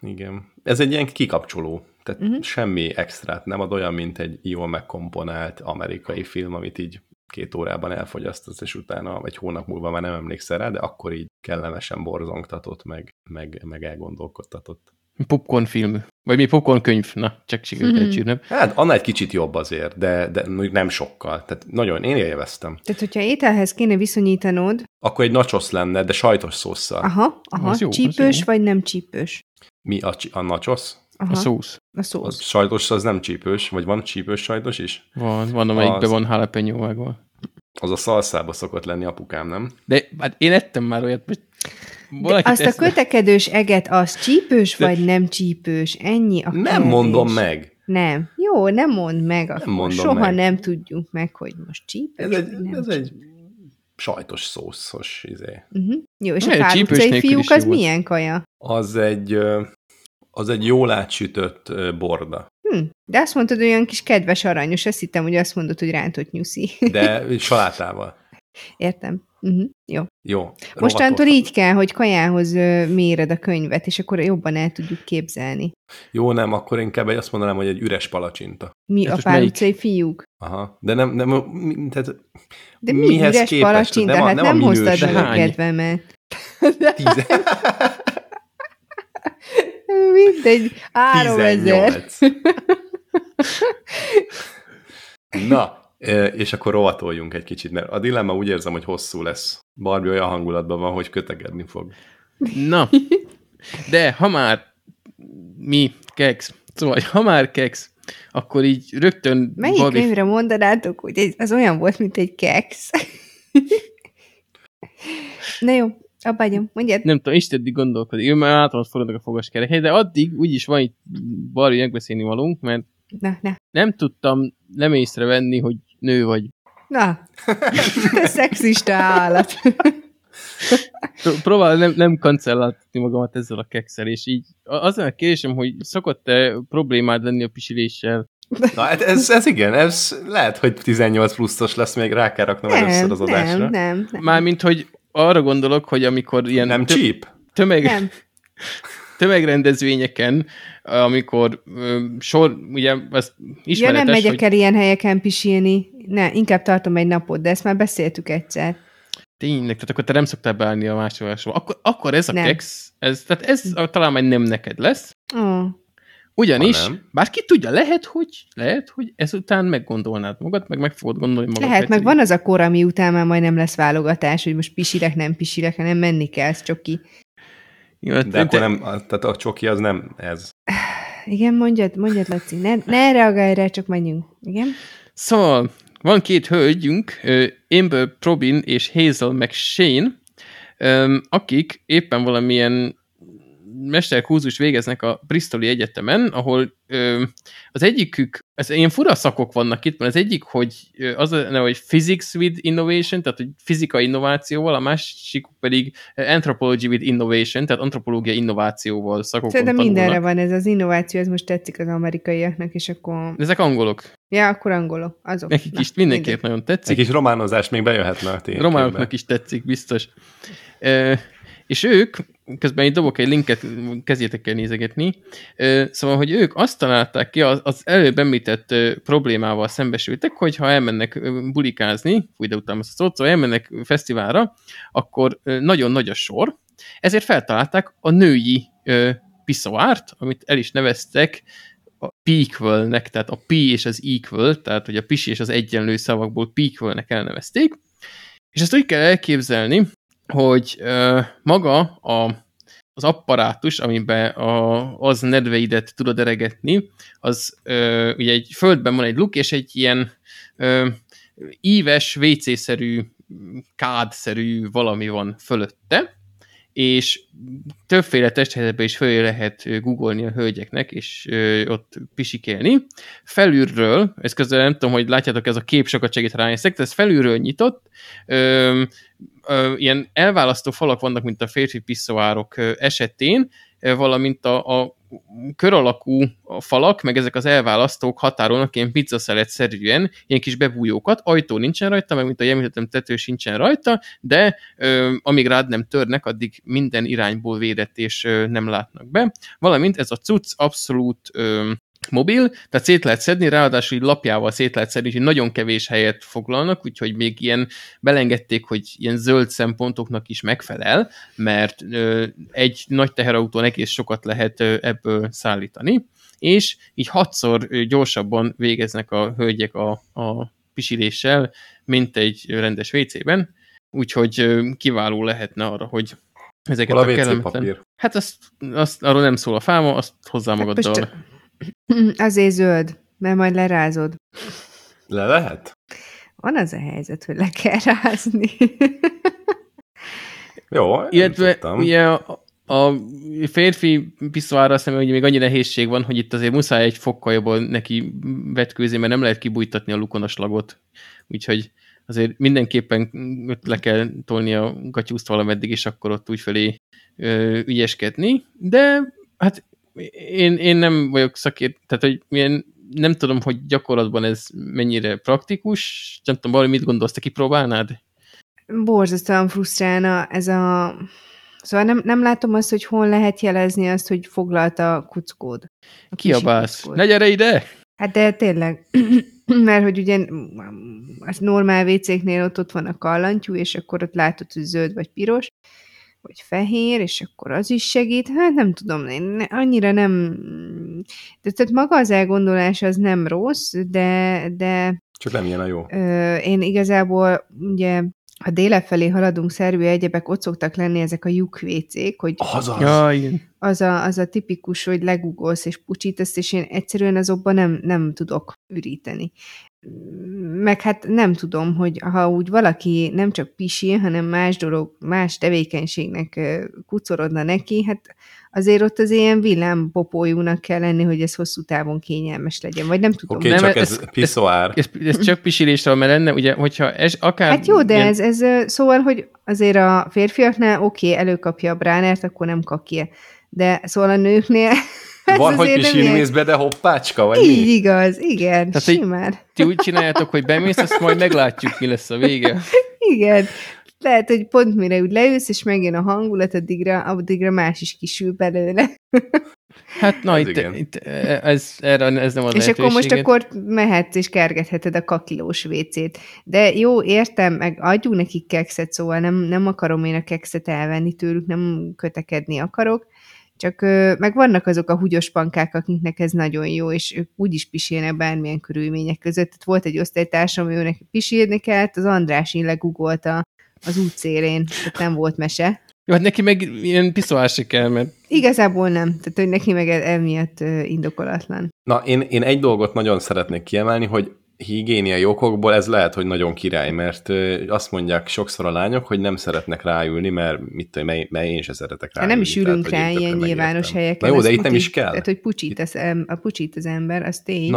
Igen. Ez egy ilyen kikapcsoló, tehát semmi extrát nem ad, olyan, mint egy jól megkomponált amerikai film, amit így 2 órában elfogyasztasz, és utána egy hónap múlva már nem emlékszel rá, de akkor így kellemesen borzongtatott, meg elgondolkodtatott. Popcorn film, vagy mi popcorn könyv, na, csak sikerült elcsírnem. Hát, annál egy kicsit jobb azért, de nem sokkal. Tehát nagyon, én élveztem. Tehát, hogyha ételhez kéne viszonyítanod... Akkor egy nachos lenne, de sajtos szósszal. Aha, jó, csípős vagy nem csípős? Mi a nachos? Aha. A szósz. A sajtos az nem csípős, vagy van csípős sajtos is? Van amelyikben van jalapeño vágva. Az a szalszába szokott lenni, apukám, nem? De hát én ettem már olyat, hogy... Azt a kötekedős eget, az csípős, vagy nem csípős? Ennyi a kérdés. Nem mondom meg. Nem. Jó, nem mondd meg. Akkor soha nem tudjuk meg, hogy most csípős, vagy nem csípős. Ez egy sajtos szószos izé. Jó, és a Pál utcai fiúk az milyen kaja? Az egy jól átsütött borda. De azt mondtad, hogy olyan kis kedves, aranyos. Azt hittem, hogy azt mondod, hogy rántott nyuszi. De salátával. Értem. Uh-huh. Jó. Mostantól így kell, hogy kajához méred a könyvet, és akkor jobban el tudjuk képzelni. Jó, nem, akkor inkább azt mondanám, hogy egy üres palacsinta. Mi a Pál utcai fiúk? Aha, de nem tehát de mi üres képest? Palacsinta? Nem, hát nem hoztad a kedvemet. Mindegy, 3000. Na, és akkor rovatoljunk egy kicsit, mert a dilemma úgy érzem, hogy hosszú lesz. Barbie olyan hangulatban van, hogy kötegedni fog. Na, de ha már keksz, akkor így rögtön... Melyik Barbie... könyvre mondanátok, hogy az olyan volt, mint egy keksz? Na jó, abbágyom, mondjad. Nem tudom, Isti eddig gondolkodik, ő már általában forradnak a fogaskerekhez, de addig úgyis van itt Barbie megbeszélni valunk, mert nem tudtam nem észrevenni, hogy nő vagy. Na, te szexista állat. Próbálom nem kancelláltatni magamat ezzel a kekszel, és így azon a kérdésem, hogy szokott-e problémád lenni a pisiléssel? Na, hát ez igen, ez lehet, hogy 18 pluszos lesz, még rá kell raknom először az adásra. Nem. Mármint, hogy arra gondolok, hogy amikor ilyen... Nem csíp? Nem. Tömegrendezvényeken, amikor ugye ezt ismeretes, ja, nem megyek el ilyen helyeken pisilni. Ne, inkább tartom egy napot, de ezt már beszéltük egyszer. Tényleg, tehát akkor te nem szoktál beállni a másolásba. Akkor ez a keksz, tehát ez talán majd nem neked lesz. Ugyanis, bár ki tudja, lehet, hogy ezután meggondolnád magad, meg fogod gondolni magad. Lehet, meg van az a kor, ami után már majd nem lesz válogatás, hogy most pisilek, nem pisilek, hanem menni kell, ez csoki. Jó, de akkor nem, tehát a csoki az nem ez. Igen, mondjad Laci, ne reagálj rá, csak menjünk. Igen? Szóval, van két hölgyünk, Amber Probin és Hazel McShane, akik éppen valamilyen mesterkúzus végeznek a Bristoli Egyetemen, ahol az egyikük, ez ilyen fura szakok vannak itt, mert az egyik, hogy az a neve, hogy Physics with Innovation, tehát hogy fizika innovációval, a másik pedig Anthropology with Innovation, tehát antropológia innovációval szakokon tanulnak. Szerintem mindenre van ez az innováció, ez most tetszik az amerikaiaknak, és akkor... Ezek angolok. Ja, akkor angolok, azok. Nekik is mindenképp nagyon tetszik. Egy kis románozás még bejöhetne a tényekben. Románoknak is tetszik, biztos. És ők, közben itt dobok egy linket, kezdjétek el nézegetni, szóval, hogy ők azt találták ki, az előbb említett problémával szembesültek, hogy ha elmennek bulikázni, fúj, de utána azt a szót, szóval elmennek fesztiválra, akkor nagyon nagy a sor, ezért feltalálták a női piszoárt, amit el is neveztek a pequelnek, tehát a pi és az equal, tehát hogy a pisi és az egyenlő szavakból pequelnek elnevezték, és ezt úgy kell elképzelni, hogy maga az apparátus, amiben az nedveidet tudod eregetni, az ugye egy földben van egy luk, és egy ilyen íves, WC-szerű, kádszerű valami van fölötte, és többféle testhelyzetben is föl lehet googolni a hölgyeknek, és ott pisikélni. Felülről, ez közben nem tudom, hogy látjátok, ez a kép sokat segít rányeszek, de ez felülről nyitott, ilyen elválasztó falak vannak, mint a férfi piszoárok esetén, valamint a kör alakú falak, meg ezek az elválasztók határolnak ilyen pizzaszelet-szerűen, ilyen kis bebújókat, ajtó nincsen rajta, meg mint ahogy említettem, tető sincsen rajta, de amíg rád nem törnek, addig minden irányból védett, és nem látnak be. Valamint ez a cucc abszolút mobil, tehát szét lehet szedni, ráadásul így lapjával szét lehet szedni, és nagyon kevés helyet foglalnak, úgyhogy még ilyen belengedték, hogy ilyen zöld szempontoknak is megfelel, mert egy nagy teherautón egész sokat lehet ebből szállítani, és így 6-szor gyorsabban végeznek a hölgyek a pisiléssel, mint egy rendes WC-ben, úgyhogy kiváló lehetne arra, hogy ezeket a kellemetlen... Hát azt arról nem szól a fáma, azt hozzá magaddal... Azért zöld, mert majd lerázod. Le lehet? Van az a helyzet, hogy le kell rázni. Jó, illetve ugye a férfi piszoárra szemben, hogy még annyi nehézség van, hogy itt azért muszáj egy fokkal jobban neki vetkőzni, mert nem lehet kibújtatni a lukonaslagot. Úgyhogy azért mindenképpen le kell tolni a gatyúzt valameddig, és akkor ott úgy felé ügyeskedni. De hát Én nem vagyok szakért, tehát hogy nem tudom, hogy gyakorlatban ez mennyire praktikus, nem tudom, valami mit gondolsz, te kipróbálnád? borzasztóan frusztrálna ez a... Szóval nem látom azt, hogy hol lehet jelezni azt, hogy foglalt a kuckód. A kiabálsz. Ne gyere ide! Hát de tényleg, mert hogy ugye az normál WC-knél ott van a kallantyú, és akkor ott látod, hogy zöld vagy piros, vagy fehér, és akkor az is segít. Hát nem tudom, én annyira nem... De, tehát maga az elgondolás az nem rossz, de csak nem ilyen a jó. Én igazából ugye... Ha délebb felé haladunk, Szerbia egyebek, ott szoktak lenni ezek a lyukvécék, hogy az a tipikus, hogy legugolsz és pucsítasz, és én egyszerűen azokban nem tudok üríteni. Meg hát nem tudom, hogy ha úgy valaki nem csak pisil, hanem más tevékenységnek kucorodna neki, hát azért ott az ilyen villámpopójúnak kell lenni, hogy ez hosszú távon kényelmes legyen, vagy nem tudom. Oké, csak ez piszoár. Ez csak pisilésről, mert lenne, ugye, hogyha ez akár... Hát jó, de ilyen... ez szóval, hogy azért a férfiaknál előkapja a bránert, akkor nem kap ki. De szóval a nőknél... Van, hogy pisilni mész be, de hoppácska, vagy így mi? Igaz, igen, tehát, simán. Ti úgy csináljátok, hogy bemész, azt majd meglátjuk, mi lesz a vége. Igen. Lehet, hogy pont mire úgy leülsz, és megjön a hangulat, addigra más is kisül belőle. Hát na, ez nem az lehetőséget. És akkor most mehetsz, és kergetheted a kakilós vécét. De jó, értem, meg adjuk nekik kekszet, szóval nem akarom én a kekszet elvenni tőlük, nem kötekedni akarok. Csak meg vannak azok a húgyos pankák, akiknek ez nagyon jó, és ők úgy is pisilnek bármilyen körülmények között. Tehát volt egy osztálytársam, őnek pisilni kellett, az Andrásin legugolt az út szélén, tehát nem volt mese. Jó, hát neki meg ilyen piszoási kell, mert... Igazából nem, tehát hogy neki meg emiatt indokolatlan. Na, én egy dolgot nagyon szeretnék kiemelni, hogy higiéniai okokból ez lehet, hogy nagyon király, mert azt mondják sokszor a lányok, hogy nem szeretnek ráülni, mert én se szeretek ráülni. Nem is ülünk tehát, rá ilyen nyilvános helyeken. Na jó, de itt nem is kell. Tehát, hogy pucsít az ember, az tény.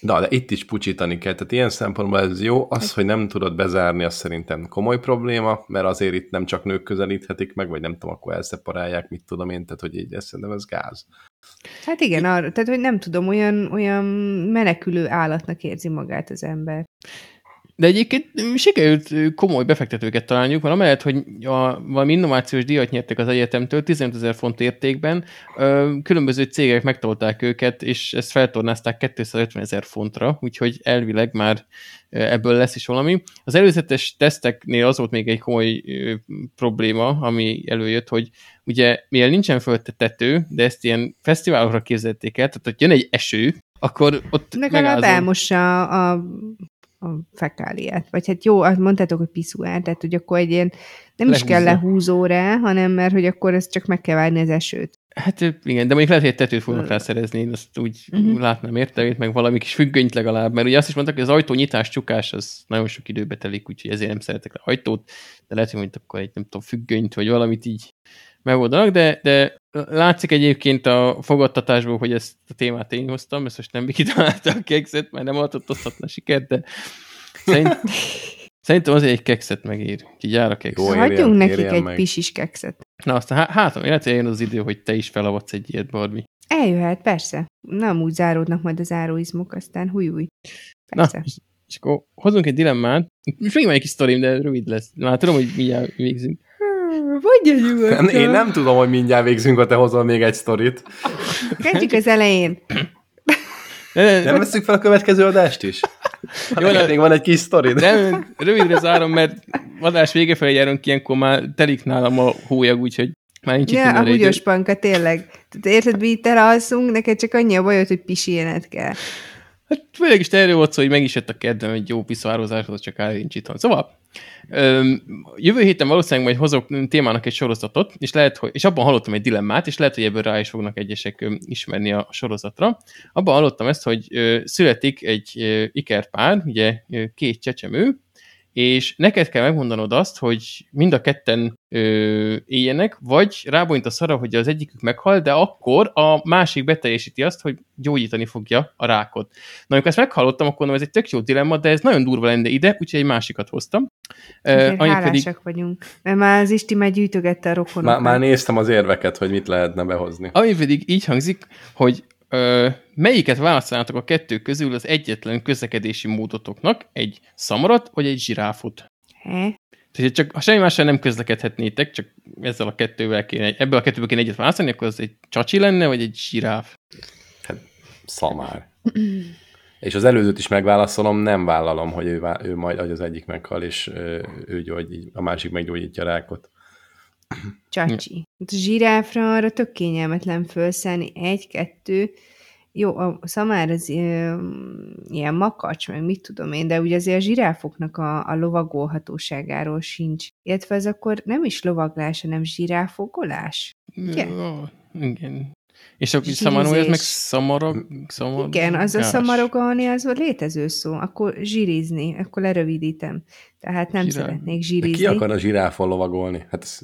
Na, de itt is pucsítani kell, tehát ilyen szempontból ez jó, az, hogy nem tudod bezárni, az szerintem komoly probléma, mert azért itt nem csak nők közelíthetik meg, vagy nem tudom, akkor elszeparálják, mit tudom én, tehát hogy így szerintem ez gáz. Hát igen, tehát hogy nem tudom, olyan menekülő állatnak érzi magát az ember. De egyébként sikerült komoly befektetőket találniuk, mert amellett, hogy valami innovációs díjat nyertek az egyetemtől 15 000 font értékben, különböző cégek megtolták őket, és ezt feltornázták 250 000 fontra, úgyhogy elvileg már ebből lesz is valami. Az előzetes teszteknél az volt még egy komoly probléma, ami előjött, hogy ugye mivel nincsen fölötte tető, de ezt ilyen fesztiválokra képzelték el, tehát hogy jön egy eső, akkor ott legalább elmossa a fekáliát. Vagy hát jó, azt mondtátok, hogy piszuár, tehát hogy akkor egy ilyen nem lehúzza. Is kell lehúzó rá, hanem mert hogy akkor ezt csak meg kell várni az esőt. Hát igen, de mondjuk lehet, hogy egy tetőt fognak rá szerezni, én azt úgy látnám értelmét, meg valami kis függönyt legalább, mert ugye azt is mondták, hogy az ajtó nyitás, csukás, az nagyon sok időbe telik, úgyhogy ezért nem szeretek le ajtót, de lehet, hogy mondjuk akkor egy, nem tudom, függönyt, vagy valamit így megoldanak, de látszik egyébként a fogadtatásból, hogy ezt a témát én hoztam, ezt most nem kitalálta a kekszet, mert nem adhatna sikert, de szerintem azért egy kekszet megér, ki gyár a kekszet. Hagyjunk nekik egy pisis kekszet. Na aztán hátam, lehet, hogy eljön az idő, hogy te is felavadsz egy ilyet, Barbie. Eljöhet, persze. Nem úgy záródnak majd a záróizmok, aztán hújúj. Persze. Na, és akkor hozunk egy dilemmát. Most még van egy kis sztorim, de rövid lesz. Már tudom, hogy mindjárt végzünk. Én nem tudom, hogy mindjárt végzünk, ha te hozol még egy sztorit. Kezdjük az elején. Nem veszünk fel a következő adást is? Jó, még van egy kis sztorid. Nem, rövidre zárom, mert adás vége felé járunk, ilyenkor már telik nálam a hólyag, úgyhogy már nincs itt minden idő. A húgyos panka, tényleg. Érted, mi itt elalszunk, neked csak annyi a bajod, hogy pisilned kell. Hát főleg is erről volt szó, hogy meg is jött a kedvem egy jó piszározáshoz, csak áll nincs itthon. Szóval jövő héten valószínűleg majd hozok témának egy sorozatot, és lehet, hogy, és abban hallottam egy dilemmát, és lehet, hogy ebből rá is fognak egyesek ismerni a sorozatra. Abban hallottam ezt, hogy születik egy ikerpár, ugye két csecsemő, és neked kell megmondanod azt, hogy mind a ketten éljenek, vagy rábonytasz arra, hogy az egyikük meghal, de akkor a másik beteljesíti azt, hogy gyógyítani fogja a rákot. Na, amikor ezt meghallottam, akkor mondom, ez egy tök jó dilemma, de ez nagyon durva lenne ide, úgyhogy egy másikat hoztam. Hálásak pedig... vagyunk, mert már az Isti már gyűjtögette a rokonokat. Már néztem az érveket, hogy mit lehetne behozni. Ami pedig így hangzik, hogy melyiket választanátok a kettő közül az egyetlen közlekedési módotoknak? Egy szamarat, vagy egy zsiráfot? Tehát csak, ha semmi mással nem közlekedhetnétek, csak ezzel a kettővel kéne, ebből a kettőből kéne egyet választani, akkor az egy csacsi lenne, vagy egy zsiráf? Hát, szamár. És az előzőt is megválaszolom, nem vállalom, hogy ő majd az egyik meghal, és ő gyógyít, a másik meggyógyítja rákot. Csacsi. Zsiráfra arra tök kényelmetlen felszállni. 1, 2... Jó, a szamár az ilyen makacs, meg mit tudom én, de ugye azért a zsiráfoknak a lovagolhatóságáról sincs. Illetve ez akkor nem is lovaglás, hanem zsiráfogolás. Igen. Jó, igen. És a szamanói az meg szamar... Igen, az a szamarogolni, az a létező szó. Akkor zsirizni, akkor lerövidítem. Tehát nem szeretnék zsirizni. De ki akarna zsiráfon lovagolni? Hát ez...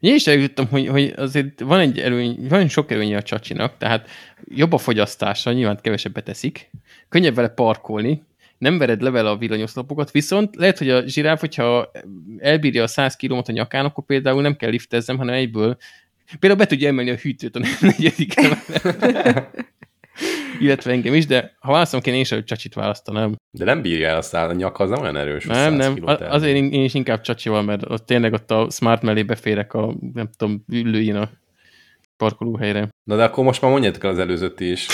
Én is eljutottam, hogy azért van egy előny, van sok előnye a csacsinak, tehát jobb a fogyasztása, nyilván kevesebbet teszik, könnyebb vele parkolni, nem vered le vele a villanyoszlopokat, viszont lehet, hogy a zsiráf, hogyha elbírja a 100 km-t a nyakán, akkor például nem kell liftezzem, hanem egyből például be tudja emelni a hűtőt a 4. Illetve engem is, de ha választom kéne, én is a csacsit választanám. De nem bírja el aztán, a nyaka az nem olyan erős. Nem. Azért én is inkább csacsival, mert ott tényleg ott a smart mellé beférek a, nem tudom, ülőin a parkolóhelyre. Na de akkor most már mondjátok el az előzőt is.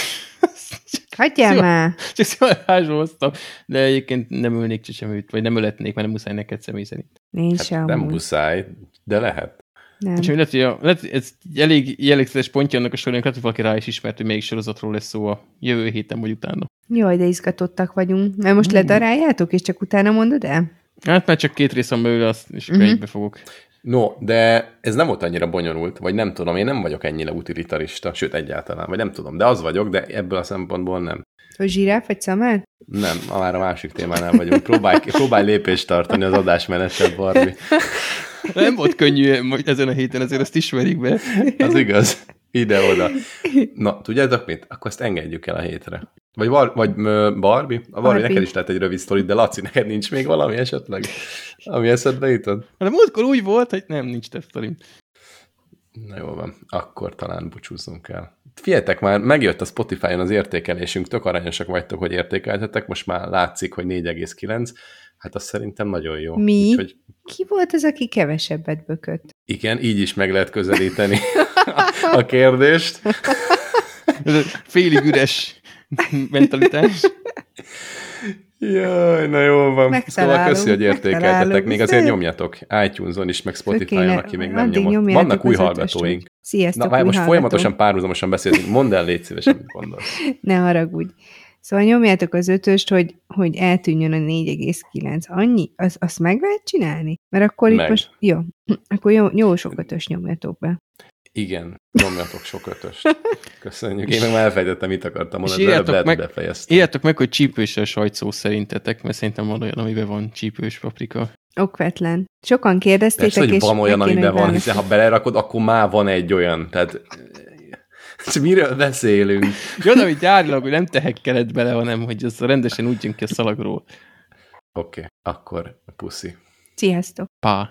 Hagyjál már! Csak szívánásba hoztam, de egyébként nem ülnék csecsemőt, vagy nem öletnék, mert nem muszáj neked személy szerint. Nincs hát, nem muszáj, de lehet. Lehet, ez elég jellegzetes pontja annak a sorjának, lehet, hogy valaki rá is ismert, hogy melyik sorozatról lesz szó a jövő héten vagy utána. Jaj, de izgatottak vagyunk. Na most ledaráljátok, és csak utána mondod el? Hát már csak 2 rész van belőle, és egybe fogok. No, de ez nem volt annyira bonyolult, vagy nem tudom, én nem vagyok ennyire utilitarista, sőt egyáltalán, vagy nem tudom, de az vagyok, de ebből a szempontból nem. Hogy zsiráf vagy szamár? Nem, már a másik témánál vagyunk. Próbálj lépést tartani az adásmenettel, Barbie. Nem volt könnyű ezen a héten, azért azt ismerik be. Az igaz. Ide-oda. Na, tudjátok mit? Akkor ezt engedjük el a hétre. Vagy Barbie? A Barbie, neked is lehet egy rövid sztorit, de Laci, neked nincs még valami esetleg? Ami eszedbe jutott? De múltkor úgy volt, hogy nem, nincs több sztorim. Na jól van, akkor talán búcsúzzunk el. Figyeljetek már, megjött a Spotify-on az értékelésünk, tök aranyosak vagytok, hogy értékeltetek, most már látszik, hogy 4,9, hát az szerintem nagyon jó. Mi? Úgyhogy... Ki volt az, aki kevesebbet bökött? Igen, így is meg lehet közelíteni a kérdést. Félig üres mentalitás. Jaj, na jól van. Szóval köszi, hogy értékeltetek. Még azért nyomjatok iTunes-on is, meg Spotify-on, aki még nem nyomott. Vannak új hallgatóink. Sziasztok, na, most folyamatosan párhuzamosan beszélünk. Mondd el, légy szíves, amit gondolsz. Ne haragudj. Szóval nyomjátok az 5-öst, hogy eltűnjön a 4,9. Annyi? Azt meg lehet csinálni? Mert akkor itt most... Jó. Akkor jó sok 5-ös nyomjatok be. Igen, nyomjatok sok 5-öst. Köszönjük. Én meg már elfejtettem, mit akartam mondani, de lehet befejeztem. Írjátok meg, hogy csípős a sajtszó szerintetek, mert szerintem van olyan, amiben van csípős paprika. Okvetlen. Sokan kérdeztétek, persze, és... van olyan, amiben van, hiszen ha belerakod, akkor már van egy olyan. Tehát... Miről beszélünk? Jó, de amit gyárilag, hogy nem tehekkeled bele, hanem hogy az rendesen úgy jön ki a szalagról. Oké, akkor puszi. Sziasztok. Pá.